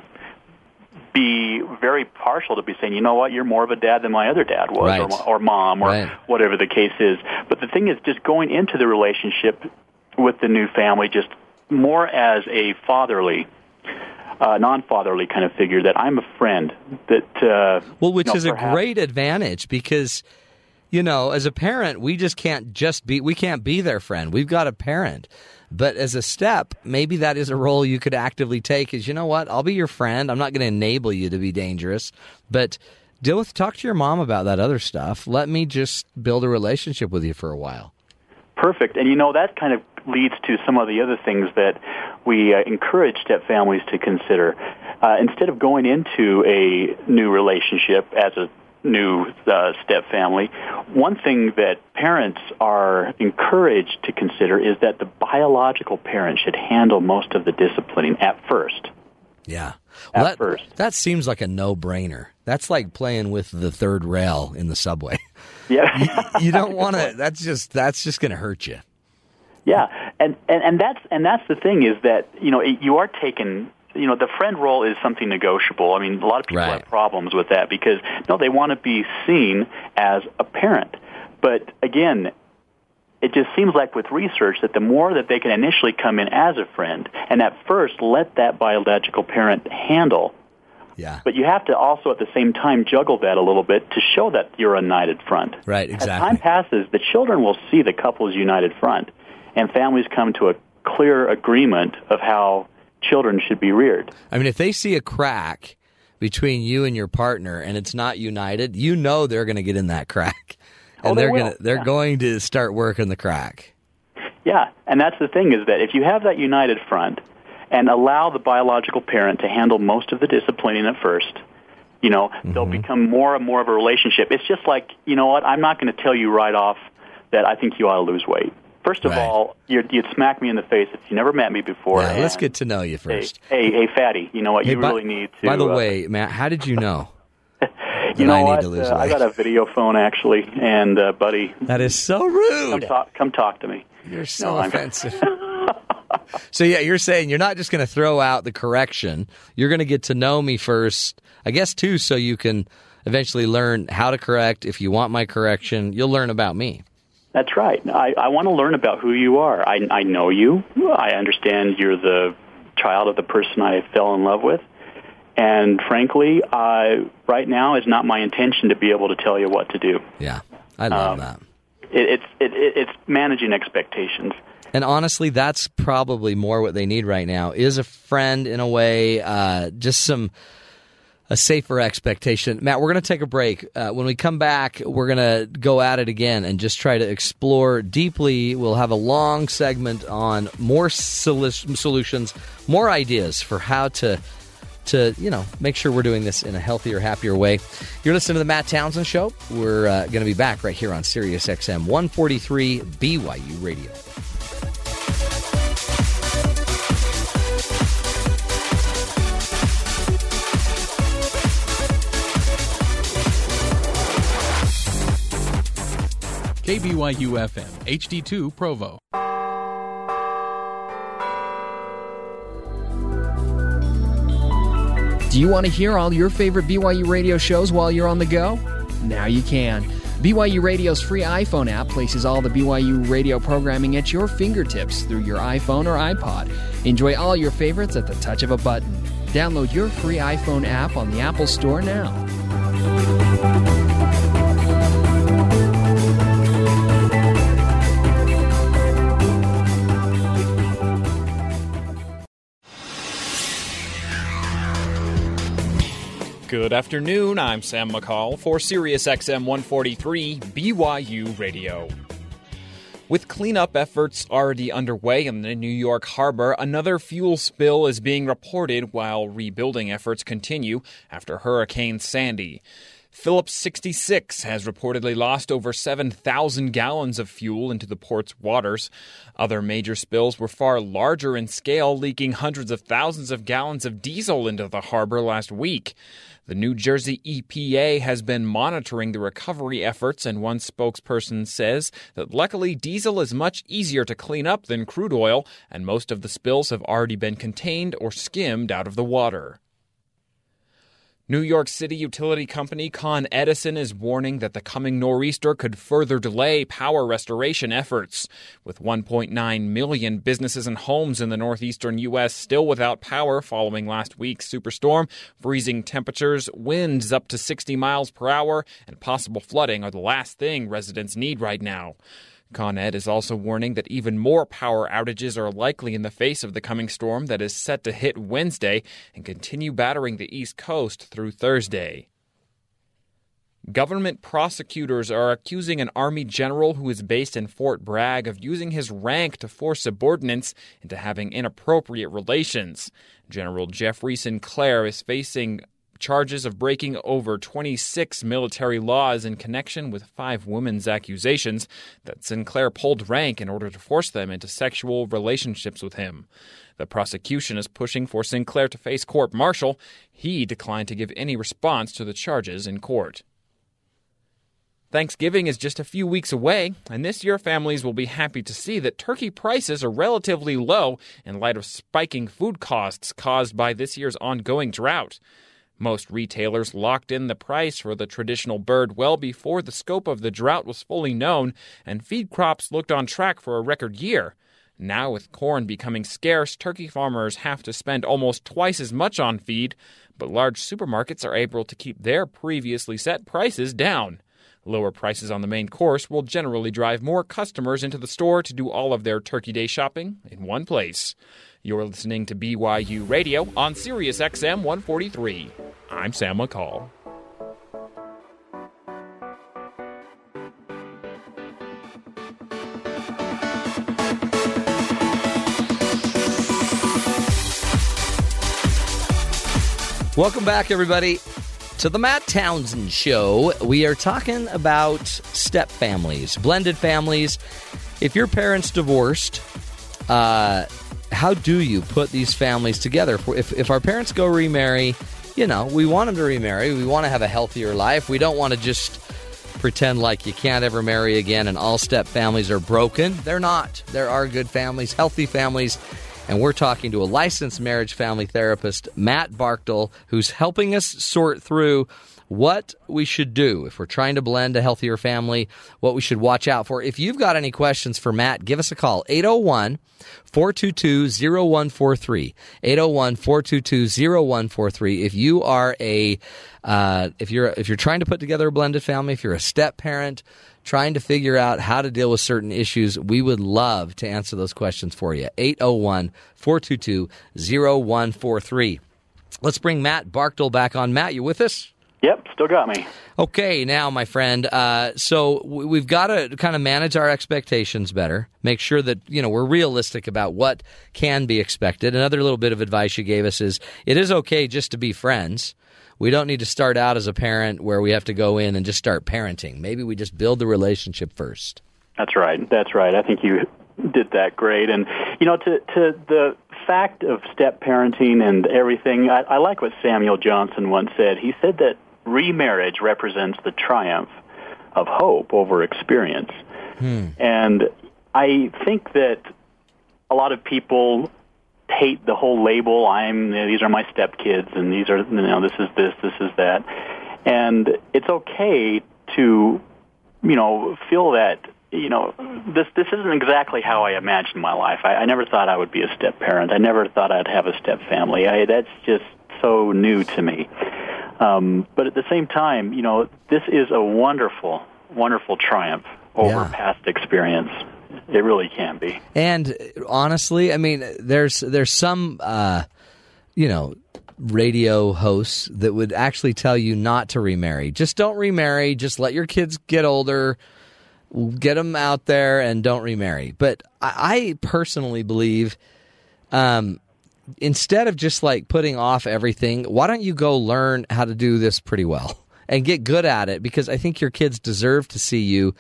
be very partial to be saying, you know what, you're more of a dad than my other dad was, right, or mom, or whatever the case is. But the thing is, just going into the relationship with the new family just more as a fatherly, non-fatherly kind of figure, that I'm a friend. Which is perhaps a great advantage, because, you know, as a parent, we just can't be their friend. We've got a parent. But as a step, maybe that is a role you could actively take, is, you know what, I'll be your friend. I'm not going to enable you to be dangerous, but talk to your mom about that other stuff. Let me just build a relationship with you for a while. Perfect. And, you know, that kind of leads to some of the other things that we encourage step families to consider. Instead of going into a new relationship as a new step family, one thing that parents are encouraged to consider is that the biological parent should handle most of the disciplining at first. Yeah. Well, at first. That seems like a no-brainer. That's like playing with the third rail in the subway. Yeah. you don't want to, that's just going to hurt you. Yeah. And that's the thing, is that, you know, you are taking, you know, the friend role is something negotiable. I mean, a lot of people have problems with that because, no, they want to be seen as a parent. But again, it just seems like with research that the more that they can initially come in as a friend, and at first let that biological parent handle. Yeah. But you have to also at the same time juggle that a little bit to show that you're a united front. Right, exactly. As time passes, the children will see the couple's united front, and families come to a clear agreement of how children should be reared. I mean, if they see a crack between you and your partner and it's not united, you know they're going to get in that crack, and they're going to start working the crack. Yeah, and that's the thing, is that if you have that united front and allow the biological parent to handle most of the disciplining at first, you know, they'll become more and more of a relationship. It's just like, you know what, I'm not going to tell you right off that I think you ought to lose weight. First of all, you'd smack me in the face if you never met me before. Yeah, let's get to know you first. Hey, fatty, you know what? Hey, really need to... By the way, Matt, how did you know I need to lose weight? I got a video phone, actually, and buddy... That is so rude. Come talk to me. You're so offensive. So, yeah, you're saying you're not just going to throw out the correction. You're going to get to know me first, I guess, too, so you can eventually learn how to correct. If you want my correction, you'll learn about me. That's right. I want to learn about who you are. I know you. I understand you're the child of the person I fell in love with. And frankly, right now it's not my intention to be able to tell you what to do. Yeah, I love that. It's managing expectations. And honestly, that's probably more what they need right now, is a friend in a way, just some... a safer expectation. Matt, we're going to take a break. When we come back, we're going to go at it again and just try to explore deeply. We'll have a long segment on more solutions, more ideas for how to make sure we're doing this in a healthier, happier way. You're listening to The Matt Townsend Show. We're going to be back right here on Sirius XM 143 BYU Radio. KBYU-FM, HD2 Provo. Do you want to hear all your favorite BYU radio shows while you're on the go? Now you can. BYU Radio's free iPhone app places all the BYU Radio programming at your fingertips through your iPhone or iPod. Enjoy all your favorites at the touch of a button. Download your free iPhone app on the Apple Store now. Good afternoon, I'm Sam McCall for Sirius XM 143 BYU Radio. With cleanup efforts already underway in the New York harbor, another fuel spill is being reported while rebuilding efforts continue after Hurricane Sandy. Phillips 66 has reportedly lost over 7,000 gallons of fuel into the port's waters. Other major spills were far larger in scale, leaking hundreds of thousands of gallons of diesel into the harbor last week. The New Jersey EPA has been monitoring the recovery efforts, and one spokesperson says that luckily diesel is much easier to clean up than crude oil, and most of the spills have already been contained or skimmed out of the water. New York City utility company Con Edison is warning that the coming nor'easter could further delay power restoration efforts. With 1.9 million businesses and homes in the northeastern U.S. still without power following last week's superstorm, freezing temperatures, winds up to 60 miles per hour, and possible flooding are the last thing residents need right now. Con Ed is also warning that even more power outages are likely in the face of the coming storm that is set to hit Wednesday and continue battering the East Coast through Thursday. Government prosecutors are accusing an Army general who is based in Fort Bragg of using his rank to force subordinates into having inappropriate relations. General Jeffrey Sinclair is facing charges of breaking over 26 military laws in connection with 5 women's accusations that Sinclair pulled rank in order to force them into sexual relationships with him. The prosecution is pushing for Sinclair to face court-martial. He declined to give any response to the charges in court. Thanksgiving is just a few weeks away, and this year families will be happy to see that turkey prices are relatively low in light of spiking food costs caused by this year's ongoing drought. Most retailers locked in the price for the traditional bird well before the scope of the drought was fully known, and feed crops looked on track for a record year. Now, with corn becoming scarce, turkey farmers have to spend almost twice as much on feed, but large supermarkets are able to keep their previously set prices down. Lower prices on the main course will generally drive more customers into the store to do all of their Turkey Day shopping in one place. You're listening to BYU Radio on Sirius XM 143. I'm Sam McCall. Welcome back, everybody, to the Matt Townsend Show. We are talking about step families, blended families. If your parents divorced, how do you put these families together? If our parents go remarry, you know, we want them to remarry. We want to have a healthier life. We don't want to just pretend like you can't ever marry again and all step families are broken. They're not. There are good families, healthy families. And we're talking to a licensed marriage family therapist, Matt Barkdull, who's helping us sort through what we should do if we're trying to blend a healthier family, what we should watch out for. If you've got any questions for Matt, give us a call, 801-422-0143, 801-422-0143. If you are if you're trying to put together a blended family, if you're a step parent trying to figure out how to deal with certain issues, we would love to answer those questions for you. 801-422-0143. Let's bring Matt Barkdull back on. Matt, you with us? Yep, still got me. Okay, now, my friend, so we've got to kind of manage our expectations better, make sure that, you know, we're realistic about what can be expected. Another little bit of advice you gave us is it is okay just to be friends. We don't need to start out as a parent where we have to go in and just start parenting. Maybe we just build the relationship first. That's right. That's right. I think you did that great. And, you know, to the fact of step parenting and everything, I like what Samuel Johnson once said. He said that remarriage represents the triumph of hope over experience. And I think that a lot of people paint the whole label. These are my stepkids, and these are, you know, this is this, this is that. And it's okay to, you know, feel that, you know, this isn't exactly how I imagined my life. I never thought I would be a step parent. I never thought I'd have a step family. That's just so new to me. But at the same time, you know, this is a wonderful, wonderful triumph over past experience. It really can be. And honestly, I mean, there's some, you know, radio hosts that would actually tell you not to remarry. Just don't remarry. Just let your kids get older, get them out there, and don't remarry. But I personally believe, instead of just like putting off everything, why don't you go learn how to do this pretty well and get good at it? Because I think your kids deserve to see you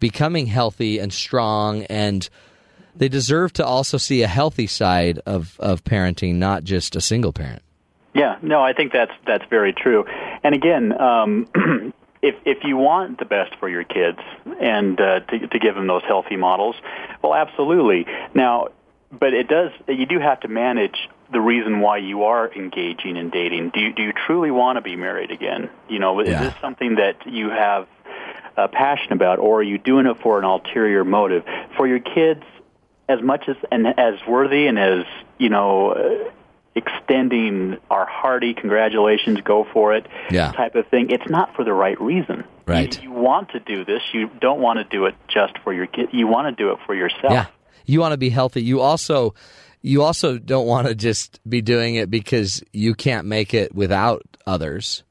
becoming healthy and strong, and they deserve to also see a healthy side of parenting, not just a single parent. Yeah, no, I think that's very true. And again, if you want the best for your kids and to give them those healthy models, well, absolutely. Now, but you do have to manage the reason why you are engaging in dating. Do you truly want to be married again? You know, is this something that you have a passion about, or are you doing it for an ulterior motive? For your kids, as much as and as worthy and as, you know, extending our hearty congratulations, go for it type of thing, it's not for the right reason. Right. You want to do this. You don't want to do it just for your kid. You want to do it for yourself. Yeah. You want to be healthy. You also don't want to just be doing it because you can't make it without others.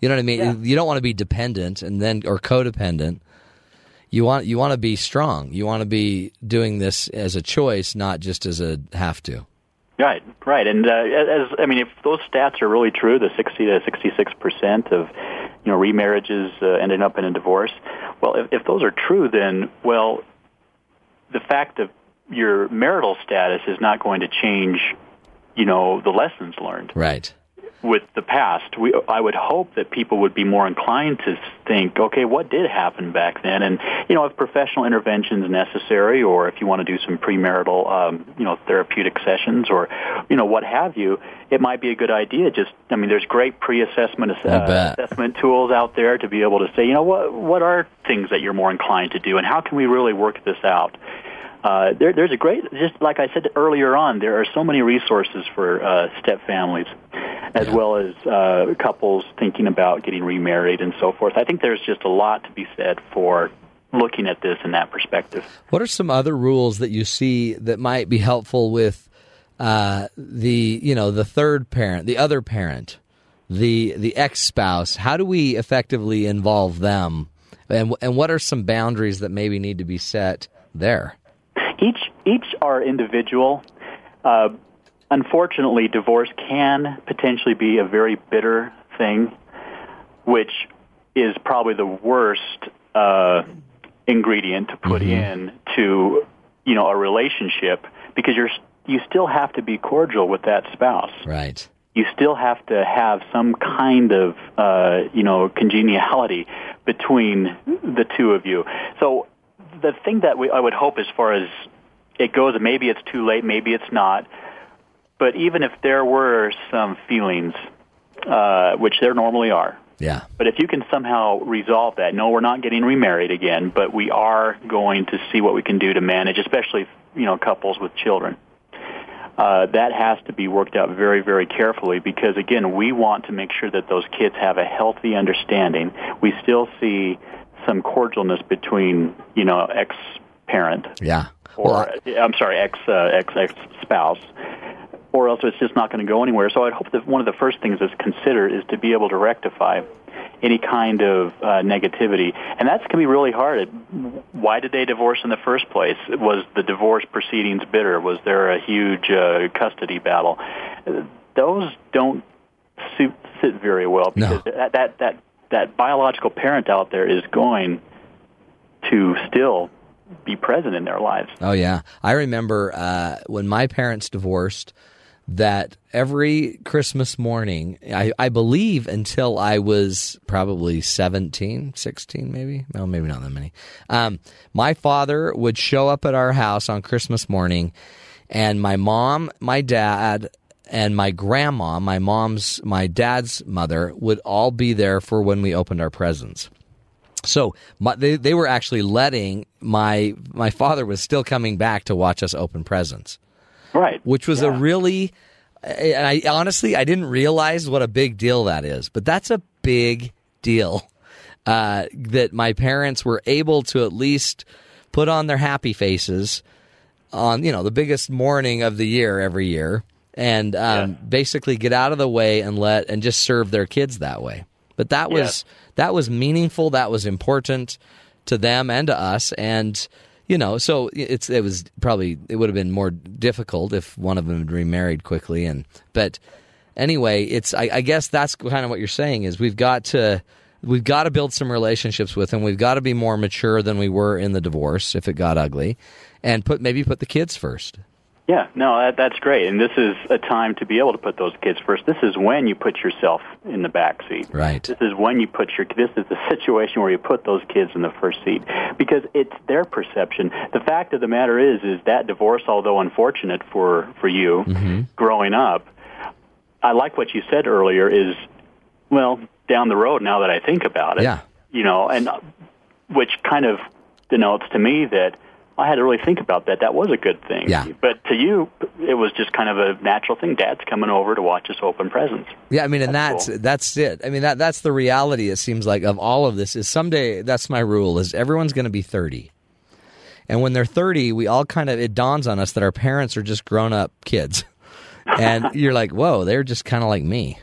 You know what I mean? Yeah. You don't want to be dependent or codependent. You want to be strong. You want to be doing this as a choice, not just as a have to. Right, right. And if those stats are really true, the 60 to 66% of, you know, remarriages ending up in a divorce. Well, if those are true, then the fact of your marital status is not going to change, you know, the lessons learned. Right. With the past, I would hope that people would be more inclined to think, okay, what did happen back then? And, you know, if professional intervention is necessary, or if you want to do some premarital, you know, therapeutic sessions, or, you know, what have you, it might be a good idea. There's great pre-assessment assessment tools out there to be able to say, you know, what are things that you're more inclined to do, and how can we really work this out? There's a great, just like I said earlier on, there are so many resources for step families, as well as couples thinking about getting remarried and so forth. I think there's just a lot to be said for looking at this in that perspective. What are some other rules that you see that might be helpful with the third parent, the other parent, the ex-spouse? How do we effectively involve them, and what are some boundaries that maybe need to be set there? Each are individual. Unfortunately, divorce can potentially be a very bitter thing, which is probably the worst ingredient to put in to, you know, a relationship, because you still have to be cordial with that spouse. Right. You still have to have some kind of congeniality between the two of you. So the thing that I would hope, as far as it goes, maybe it's too late, maybe it's not, but even if there were some feelings, which there normally are, but if you can somehow resolve that, no, we're not getting remarried again, but we are going to see what we can do to manage, especially, you know, couples with children. That has to be worked out very, very carefully, because, again, we want to make sure that those kids have a healthy understanding. We still see some cordialness between, you know, ex-parent, ex-spouse, or else it's just not going to go anywhere. So I'd hope that one of the first things that's considered is to be able to rectify any kind of negativity, and that can be really hard. Why did they divorce in the first place? Was the divorce proceedings bitter? Was there a huge custody battle? Those don't sit very well, because that biological parent out there is going to still be present in their lives. Oh, yeah. I remember when my parents divorced, that every Christmas morning, I believe until I was probably 17, 16 maybe. No, maybe not that many. My father would show up at our house on Christmas morning And my mom, my dad, and my grandma, my dad's mother, would all be there for when we opened our presents. So they were actually letting my father was still coming back to watch us open presents. Right. Which was a really, and I honestly didn't realize what a big deal that is, but that's a big deal that my parents were able to at least put on their happy faces on, the biggest morning of the year every year and basically get out of the way and just serve their kids that way. But that was that was meaningful. That was important to them and to us. And so it would have been more difficult if one of them had remarried quickly. But anyway, I guess that's kind of what you're saying is we've got to build some relationships with them. We've got to be more mature than we were in the divorce if it got ugly, and maybe put the kids first. Yeah, no, that's great. And this is a time to be able to put those kids first. This is when you put yourself in the back seat. Right. This is the situation where you put those kids in the first seat because it's their perception. The fact of the matter is that divorce, although unfortunate for you growing up, I like what you said earlier is, well, down the road now that I think about it, and which kind of denotes to me that I had to really think about that. That was a good thing. Yeah. But to you, it was just kind of a natural thing. Dad's coming over to watch us open presents. Yeah, I mean, and that's it. I mean, that's the reality, it seems like, of all of this is someday, that's my rule, is everyone's going to be 30. And when they're 30, we all it dawns on us that our parents are just grown-up kids. And you're like, whoa, they're just kind of like me.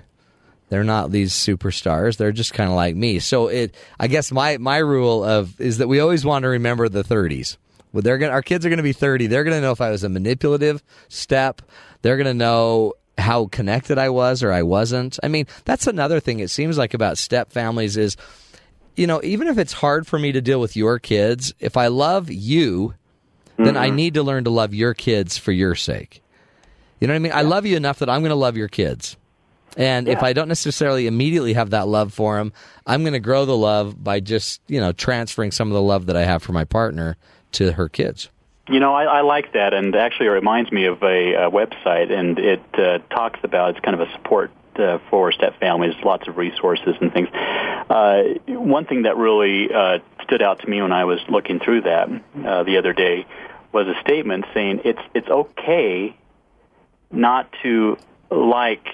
They're not these superstars. They're just kind of like me. So I guess my rule is that we always want to remember the 30s. Well, our kids are going to be 30. They're going to know if I was a manipulative step. They're going to know how connected I was or I wasn't. I mean, that's another thing it seems like about step families is, even if it's hard for me to deal with your kids, if I love you, then I need to learn to love your kids for your sake. You know what I mean? I love you enough that I'm going to love your kids. And if I don't necessarily immediately have that love for them, I'm going to grow the love by just, transferring some of the love that I have for my partner to her kids. I like that, and actually it reminds me of a website, and it talks about, it's kind of a support for step families, lots of resources and things. One thing that really stood out to me when I was looking through that the other day was a statement saying it's okay not to like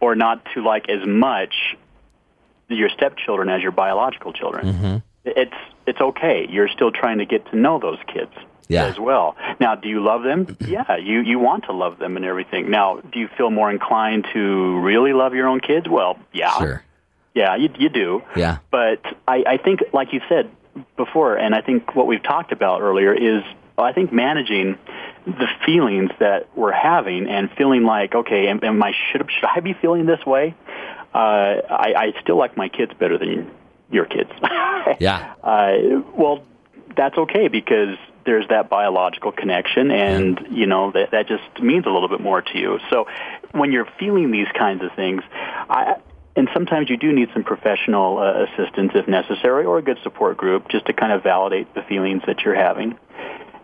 or not to like as much your stepchildren as your biological children. Mm-hmm. It's okay. You're still trying to get to know those kids as well. Now, do you love them? Yeah, you want to love them and everything. Now, do you feel more inclined to really love your own kids? Well, yeah. Sure. Yeah, you do. Yeah. But I think, like you said before, and I think what we've talked about earlier is, I think managing the feelings that we're having and feeling like, okay, should I be feeling this way? I still like my kids better than you. Your kids. Yeah. Well, that's okay because there's that biological connection and, that just means a little bit more to you. So when you're feeling these kinds of things, and sometimes you do need some professional assistance if necessary or a good support group just to kind of validate the feelings that you're having.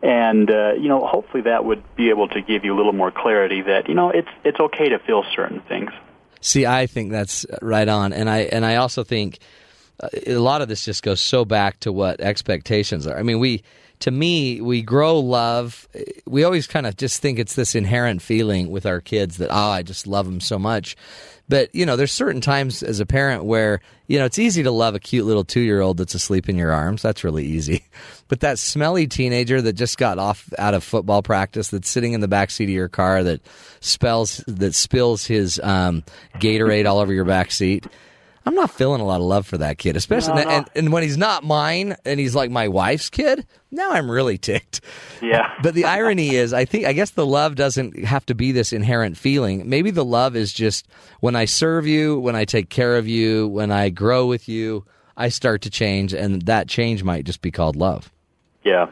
And, hopefully that would be able to give you a little more clarity that, it's okay to feel certain things. See, I think that's right on. And I also think a lot of this just goes so back to what expectations are. I mean, to me, we grow love. We always kind of just think it's this inherent feeling with our kids that, I just love them so much. But, there's certain times as a parent where, it's easy to love a cute little 2-year-old that's asleep in your arms. That's really easy. But that smelly teenager that just got out of football practice, that's sitting in the backseat of your car, that spills his Gatorade all over your backseat. I'm not feeling a lot of love for that kid, especially and when he's not mine and he's like my wife's kid. Now I'm really ticked. Yeah. But the irony is, I guess the love doesn't have to be this inherent feeling. Maybe the love is just when I serve you, when I take care of you, when I grow with you, I start to change, and that change might just be called love. Yeah,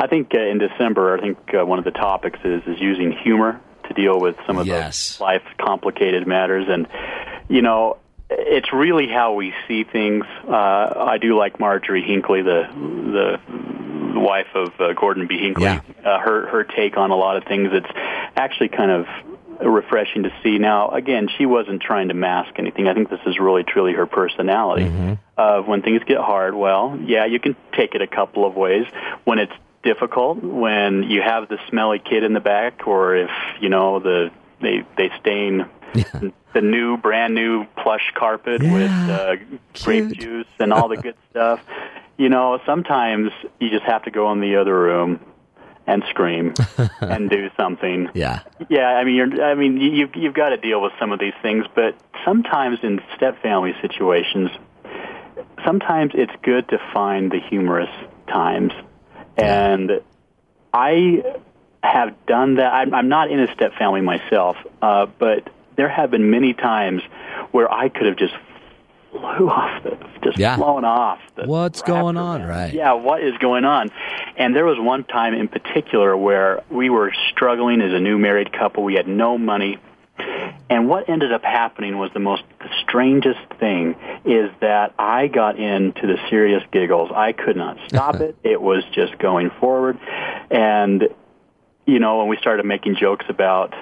I think in December, one of the topics is using humor to deal with some of those life complicated matters, and it's really how we see things. I do like Marjorie Hinckley, the the wife of Gordon B. Hinckley, her take on a lot of things. It's actually kind of refreshing to see. Now, again, she wasn't trying to mask anything. I think this is really, truly her personality. Mm-hmm. When things get hard, well, yeah, you can take it a couple of ways. When it's difficult, when you have the smelly kid in the back, or if, you know, they stain the new, brand new plush carpet with grape juice and all the good stuff. You know, sometimes you just have to go in the other room and scream and do something. Yeah. I mean, you've got to deal with some of these things, but sometimes in step-family situations, sometimes it's good to find the humorous times. And I have done that. I'm not in a step-family myself, but there have been many times where I could have just flown off. What's going on, right? Yeah, what is going on? And there was one time in particular where we were struggling as a new married couple. We had no money. And what ended up happening was the strangest thing is that I got into the serious giggles. I could not stop it. It was just going forward. And, you know, when we started making jokes about,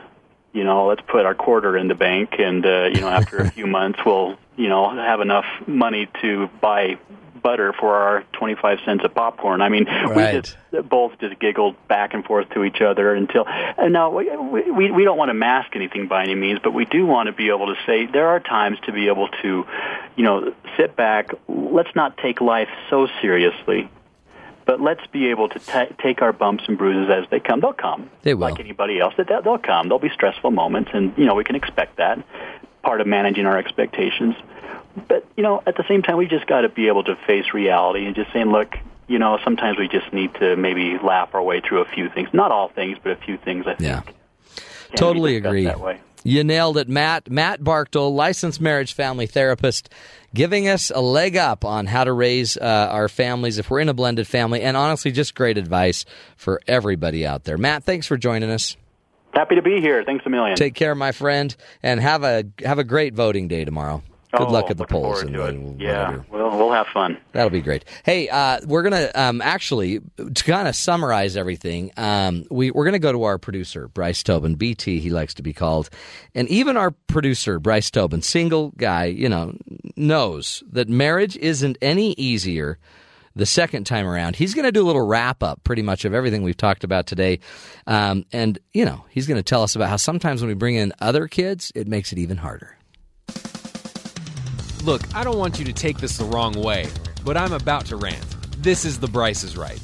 you know, let's put our quarter in the bank and, you know, after a few months we'll, you know, have enough money to buy butter for our 25 cents of popcorn. I mean, we just both just giggled back and forth to each other until. And now we don't want to mask anything by any means, but we do want to be able to say there are times to be able to, you know, sit back. Let's not take life so seriously, but let's be able to take our bumps and bruises as they come. They'll come. They will. Like anybody else, they'll come. There'll be stressful moments, and you know we can expect that. Part of managing our expectations. But, you know, at the same time, we just got to be able to face reality and just saying, look, you know, sometimes we just need to maybe laugh our way through a few things. Not all things, but a few things, I think. Yeah. Totally agree. That way. You nailed it, Matt. Matt Barkdull, licensed marriage family therapist, giving us a leg up on how to raise our families if we're in a blended family. And honestly, just great advice for everybody out there. Matt, thanks for joining us. Happy to be here. Thanks a million. Take care, my friend, and have a great voting day tomorrow. Good luck at the polls. We'll have fun. That'll be great. Hey, we're going to actually, to kind of summarize everything, we're going to go to our producer, Bryce Tobin, BT, he likes to be called. And even our producer, Bryce Tobin, single guy, you know, knows that marriage isn't any easier the second time around. He's going to do a little wrap-up pretty much of everything we've talked about today. And, you know, he's going to tell us about how sometimes when we bring in other kids, it makes it even harder. Look, I don't want you to take this the wrong way, but I'm about to rant. This is the Bryce is Right.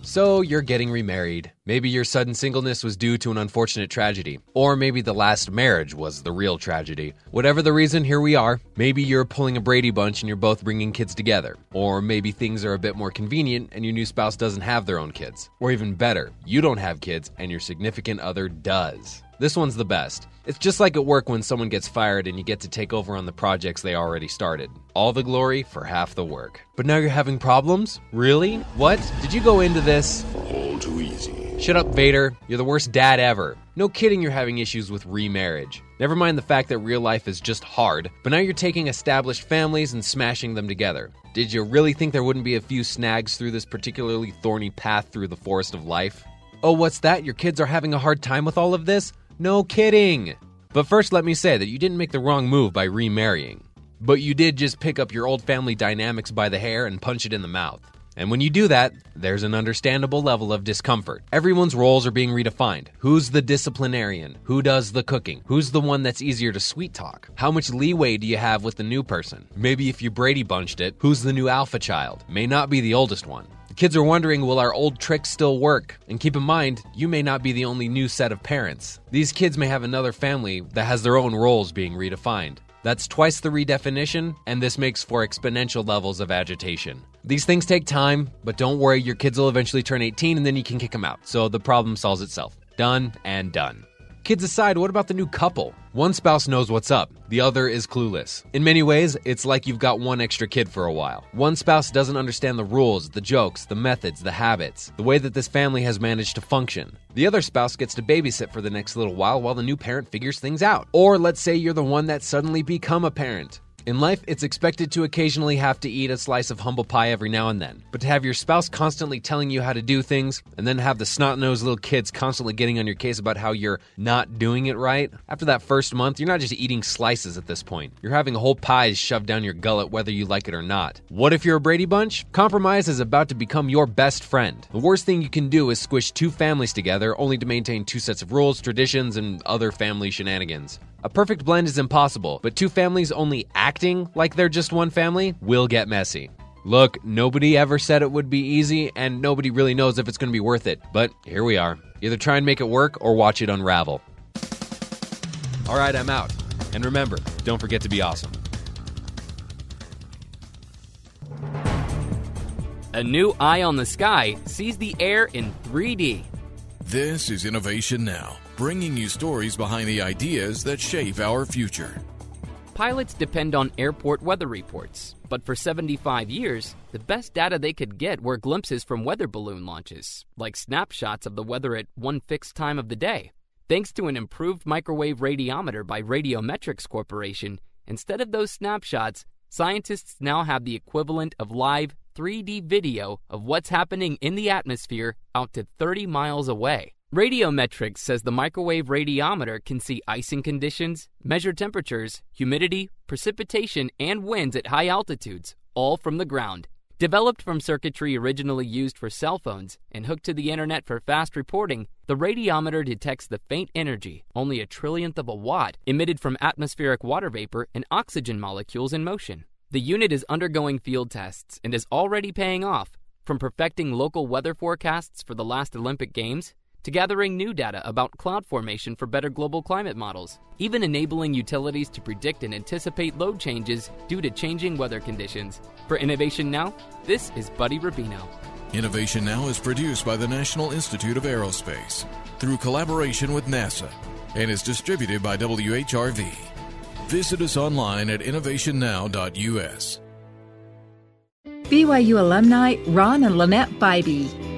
So you're getting remarried. Maybe your sudden singleness was due to an unfortunate tragedy. Or maybe the last marriage was the real tragedy. Whatever the reason, here we are. Maybe you're pulling a Brady Bunch and you're both bringing kids together. Or maybe things are a bit more convenient and your new spouse doesn't have their own kids. Or even better, you don't have kids and your significant other does. This one's the best. It's just like at work when someone gets fired and you get to take over on the projects they already started. All the glory for half the work. But now you're having problems? Really? What? Did you go into this? All too easy. Shut up, Vader. You're the worst dad ever. No kidding you're having issues with remarriage. Never mind the fact that real life is just hard, but now you're taking established families and smashing them together. Did you really think there wouldn't be a few snags through this particularly thorny path through the forest of life? Oh, what's that? Your kids are having a hard time with all of this? No kidding! But first let me say that you didn't make the wrong move by remarrying. But you did just pick up your old family dynamics by the hair and punch it in the mouth. And when you do that, there's an understandable level of discomfort. Everyone's roles are being redefined. Who's the disciplinarian? Who does the cooking? Who's the one that's easier to sweet talk? How much leeway do you have with the new person? Maybe if you Brady Bunched it, who's the new alpha child? May not be the oldest one. Kids are wondering, will our old tricks still work? And keep in mind, you may not be the only new set of parents. These kids may have another family that has their own roles being redefined. That's twice the redefinition, and this makes for exponential levels of agitation. These things take time, but don't worry, your kids will eventually turn 18 and then you can kick them out. So the problem solves itself. Done and done. Kids aside, what about the new couple? One spouse knows what's up, the other is clueless. In many ways, it's like you've got one extra kid for a while. One spouse doesn't understand the rules, the jokes, the methods, the habits, the way that this family has managed to function. The other spouse gets to babysit for the next little while the new parent figures things out. Or let's say you're the one that's suddenly become a parent. In life, it's expected to occasionally have to eat a slice of humble pie every now and then. But to have your spouse constantly telling you how to do things, and then have the snot-nosed little kids constantly getting on your case about how you're not doing it right, after that first month, you're not just eating slices at this point. You're having whole pies shoved down your gullet whether you like it or not. What if you're a Brady Bunch? Compromise is about to become your best friend. The worst thing you can do is squish two families together only to maintain two sets of rules, traditions, and other family shenanigans. A perfect blend is impossible, but two families only acting like they're just one family will get messy. Look, nobody ever said it would be easy, and nobody really knows if it's going to be worth it. But here we are. Either try and make it work or watch it unravel. All right, I'm out. And remember, don't forget to be awesome. A new eye on the sky sees the air in 3D. This is Innovation Now, bringing you stories behind the ideas that shape our future. Pilots depend on airport weather reports, but for 75 years, the best data they could get were glimpses from weather balloon launches, like snapshots of the weather at one fixed time of the day. Thanks to an improved microwave radiometer by Radiometrics Corporation, instead of those snapshots, scientists now have the equivalent of live 3D video of what's happening in the atmosphere out to 30 miles away. Radiometrics says the microwave radiometer can see icing conditions, measure temperatures, humidity, precipitation, and winds at high altitudes, all from the ground. Developed from circuitry originally used for cell phones and hooked to the internet for fast reporting, the radiometer detects the faint energy, only a trillionth of a watt, emitted from atmospheric water vapor and oxygen molecules in motion. The unit is undergoing field tests and is already paying off, from perfecting local weather forecasts for the last Olympic Games to gathering new data about cloud formation for better global climate models, even enabling utilities to predict and anticipate load changes due to changing weather conditions. For Innovation Now, this is Buddy Rubino. Innovation Now is produced by the National Institute of Aerospace through collaboration with NASA and is distributed by WHRV. Visit us online at innovationnow.us. BYU alumni Ron and Lynette Bybee.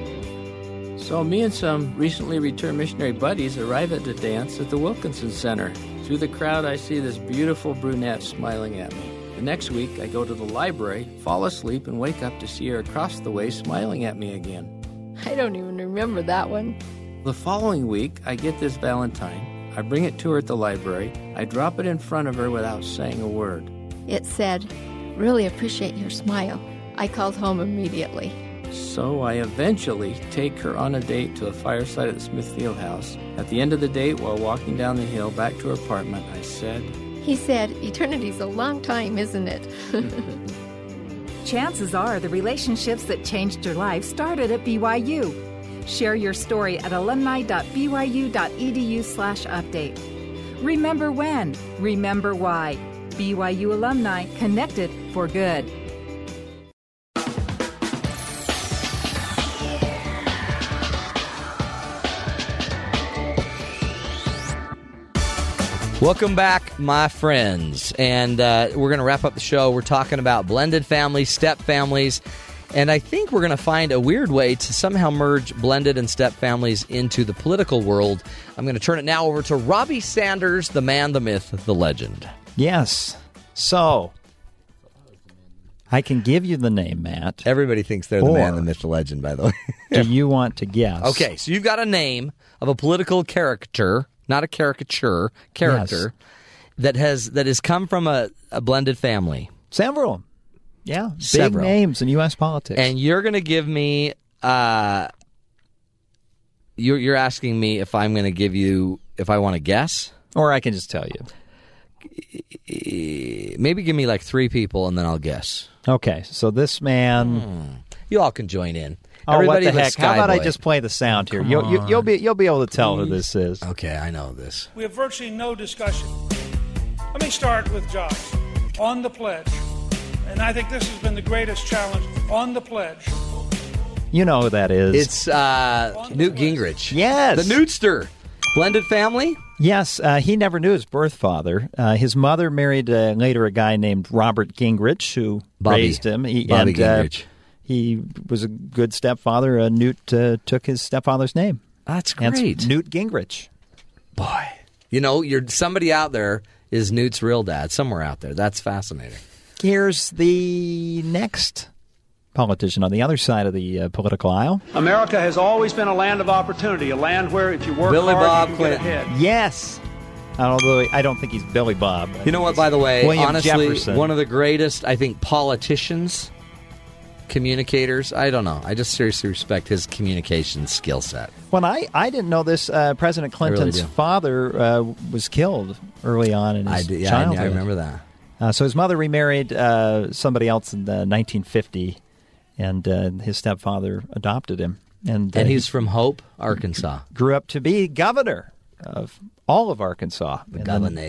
So me and some recently returned missionary buddies arrive at the dance at the Wilkinson Center. Through the crowd, I see this beautiful brunette smiling at me. The next week, I go to the library, fall asleep, and wake up to see her across the way smiling at me again. I don't even remember that one. The following week, I get this Valentine. I bring it to her at the library. I drop it in front of her without saying a word. It said, "Really appreciate your smile." I called home immediately. So I eventually take her on a date to a fireside at the Smithfield House. At the end of the date, while walking down the hill back to her apartment, I said... He said, "Eternity's a long time, isn't it?" Chances are the relationships that changed your life started at BYU. Share your story at alumni.byu.edu/update. Remember when, remember why. BYU alumni connected for good. Welcome back, my friends, and we're going to wrap up the show. We're talking about blended families, step families, and I think we're going to find a weird way to somehow merge blended and step families into the political world. I'm going to turn it now over to Robbie Sanders, the man, the myth, the legend. Yes. So, I can give you the name, Matt. Everybody thinks they're the man, the myth, the legend, by the way. Do you want to guess? Okay, so you've got a name of a political character. Not a character yes. that has come from a blended family. Several. Yeah, several. Big names in U.S. politics. And you're going to give me, you're asking me if I'm going to give you, if I want to guess? Or I can just tell you. Maybe give me like three people and then I'll guess. Okay, so this man. You all can join in. Oh, everybody, what the heck? How about I just play the sound here? You'll be able to tell who this is. Okay, I know this. We have virtually no discussion. Let me start with Josh on the pledge, and I think this has been the greatest challenge on the pledge. You know who that is? It's Newt Gingrich. Yes, the Newtster. Blended family? Yes. He never knew his birth father. His mother married later a guy named Robert Gingrich who raised him. Gingrich. He was a good stepfather. Newt took his stepfather's name. That's great. That's Newt Gingrich. Boy. You know, somebody out there is Newt's real dad, somewhere out there. That's fascinating. Here's the next politician on the other side of the political aisle. America has always been a land of opportunity, a land where if you work hard, you can get ahead. Yes. Although I don't think he's Billy Bob. You know what, by the way, William honestly, Jefferson. One of the greatest, I think, politicians, communicators, I don't know. I just seriously respect his communication skill set. Well, I didn't know this. President Clinton's father was killed early on in his childhood. I remember that. So his mother remarried somebody else in 1950, and his stepfather adopted him. And he's from Hope, Arkansas. Grew up to be governor of all of Arkansas. The governor.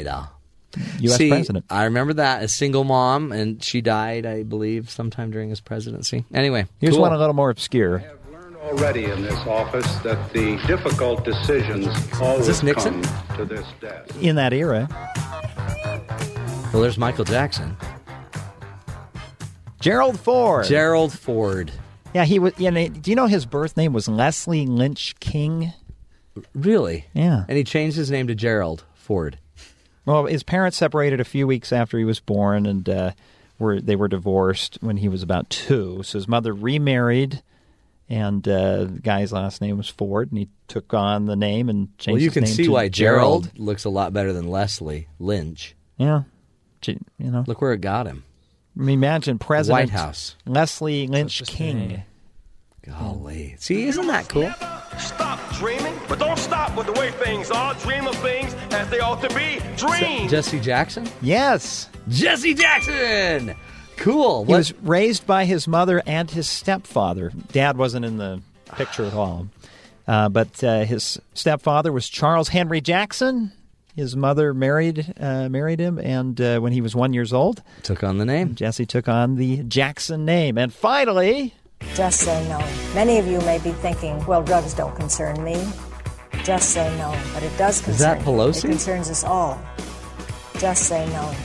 U.S. president. I remember that, a single mom, and she died, I believe, sometime during his presidency. Anyway, here's one a little more obscure. I have learned already in this office that the difficult decisions always come to this death. In that era. Well, there's Michael Jackson. Gerald Ford. Yeah, he was. You know, do you know his birth name was Leslie Lynch King? Really? Yeah. And he changed his name to Gerald Ford. Well, his parents separated a few weeks after he was born, and they were divorced when he was about 2. So his mother remarried, and the guy's last name was Ford, and he took on the name and changed his name. Well, you can see why Gerald looks a lot better than Leslie Lynch. Yeah. You know. Look where it got him. I mean, imagine President White House. Leslie Lynch King. Golly. See, isn't that cool? Stop dreaming, but don't stop with the way things are. Dream of things as they ought to be. Dream. Jesse Jackson? Yes. Jesse Jackson! Cool. He was raised by his mother and his stepfather. Dad wasn't in the picture at all. But his stepfather was Charles Henry Jackson. His mother married him, and when he was 1 year old... Took on the name. Jesse took on the Jackson name. And finally... Just say no. Many of you may be thinking, well, drugs don't concern me. Just say no. But it does concern. Is that Pelosi? It concerns us all. Just say no.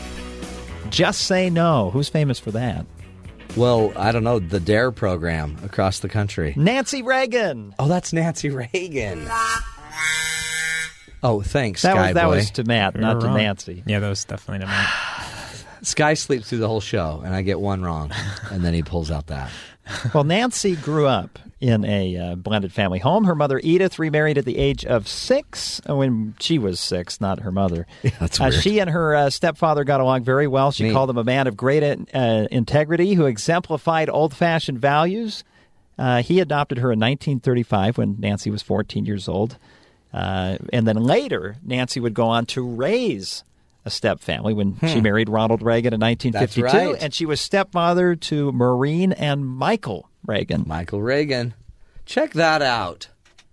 Just say no. Who's famous for that? Well, I don't know. The DARE program across the country. Nancy Reagan. Oh, that's Nancy Reagan. Oh, thanks, Skyboy. That was to Matt, not to Nancy. Yeah, that was definitely to Matt. Sky sleeps through the whole show, and I get one wrong, and then he pulls out that. Well, Nancy grew up in a blended family home. Her mother, Edith, remarried at the age of 6, when she was 6, not her mother. Yeah, that's weird. She and her stepfather got along very well. She called him a man of great integrity who exemplified old-fashioned values. He adopted her in 1935 when Nancy was 14 years old. And then later, Nancy would go on to raise a step-family when she married Ronald Reagan in 1952. That's right. And she was stepmother to Maureen and Michael Reagan. Michael Reagan. Check that out.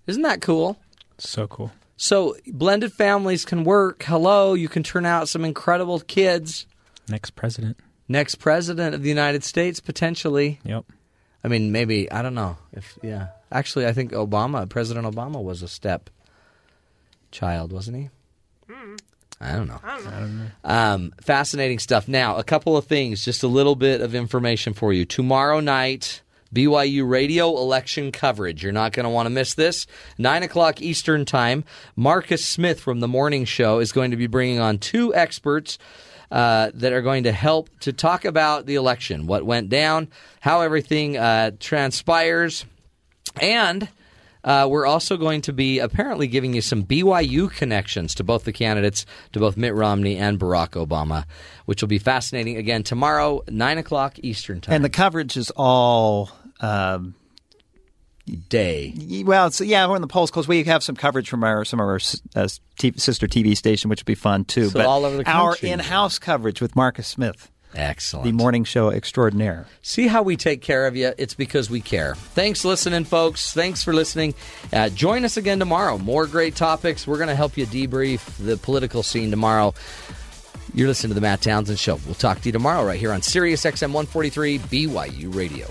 Isn't that cool? So cool. So blended families can work. Hello, you can turn out some incredible kids. Next president. Next president of the United States, potentially. Yep. I mean, maybe, I don't know. Actually, I think President Obama was a step-child, wasn't he? I don't know. Fascinating stuff. Now, a couple of things, just a little bit of information for you. Tomorrow night, BYU Radio election coverage. You're not going to want to miss this. 9:00 Eastern time, Marcus Smith from The Morning Show is going to be bringing on 2 experts that are going to help to talk about the election, what went down, how everything transpires, and... we're also going to be apparently giving you some BYU connections to both the candidates, to both Mitt Romney and Barack Obama, which will be fascinating. Again, tomorrow, 9:00 Eastern time. And the coverage is all day. Well, so yeah, when the polls close, we have some coverage from some of our sister TV station, which will be fun, too. So but all over the country. Our in-house coverage with Marcus Smith. Excellent. The morning show extraordinaire. See how we take care of you? It's because we care. Thanks listening, folks. Thanks for listening. Join us again tomorrow. More great topics. We're going to help you debrief the political scene tomorrow. You're listening to The Matt Townsend Show. We'll talk to you tomorrow right here on Sirius XM 143 BYU Radio.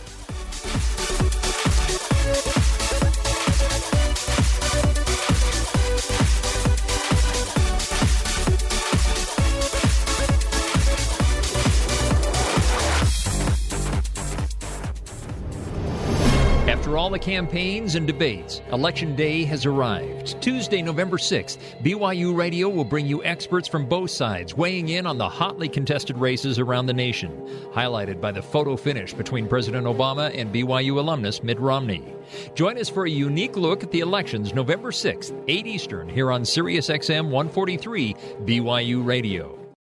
After all the campaigns and debates, Election Day has arrived. Tuesday, November 6th, BYU Radio will bring you experts from both sides weighing in on the hotly contested races around the nation, highlighted by the photo finish between President Obama and BYU alumnus Mitt Romney. Join us for a unique look at the elections November 6th, 8 Eastern, here on Sirius XM 143 BYU Radio.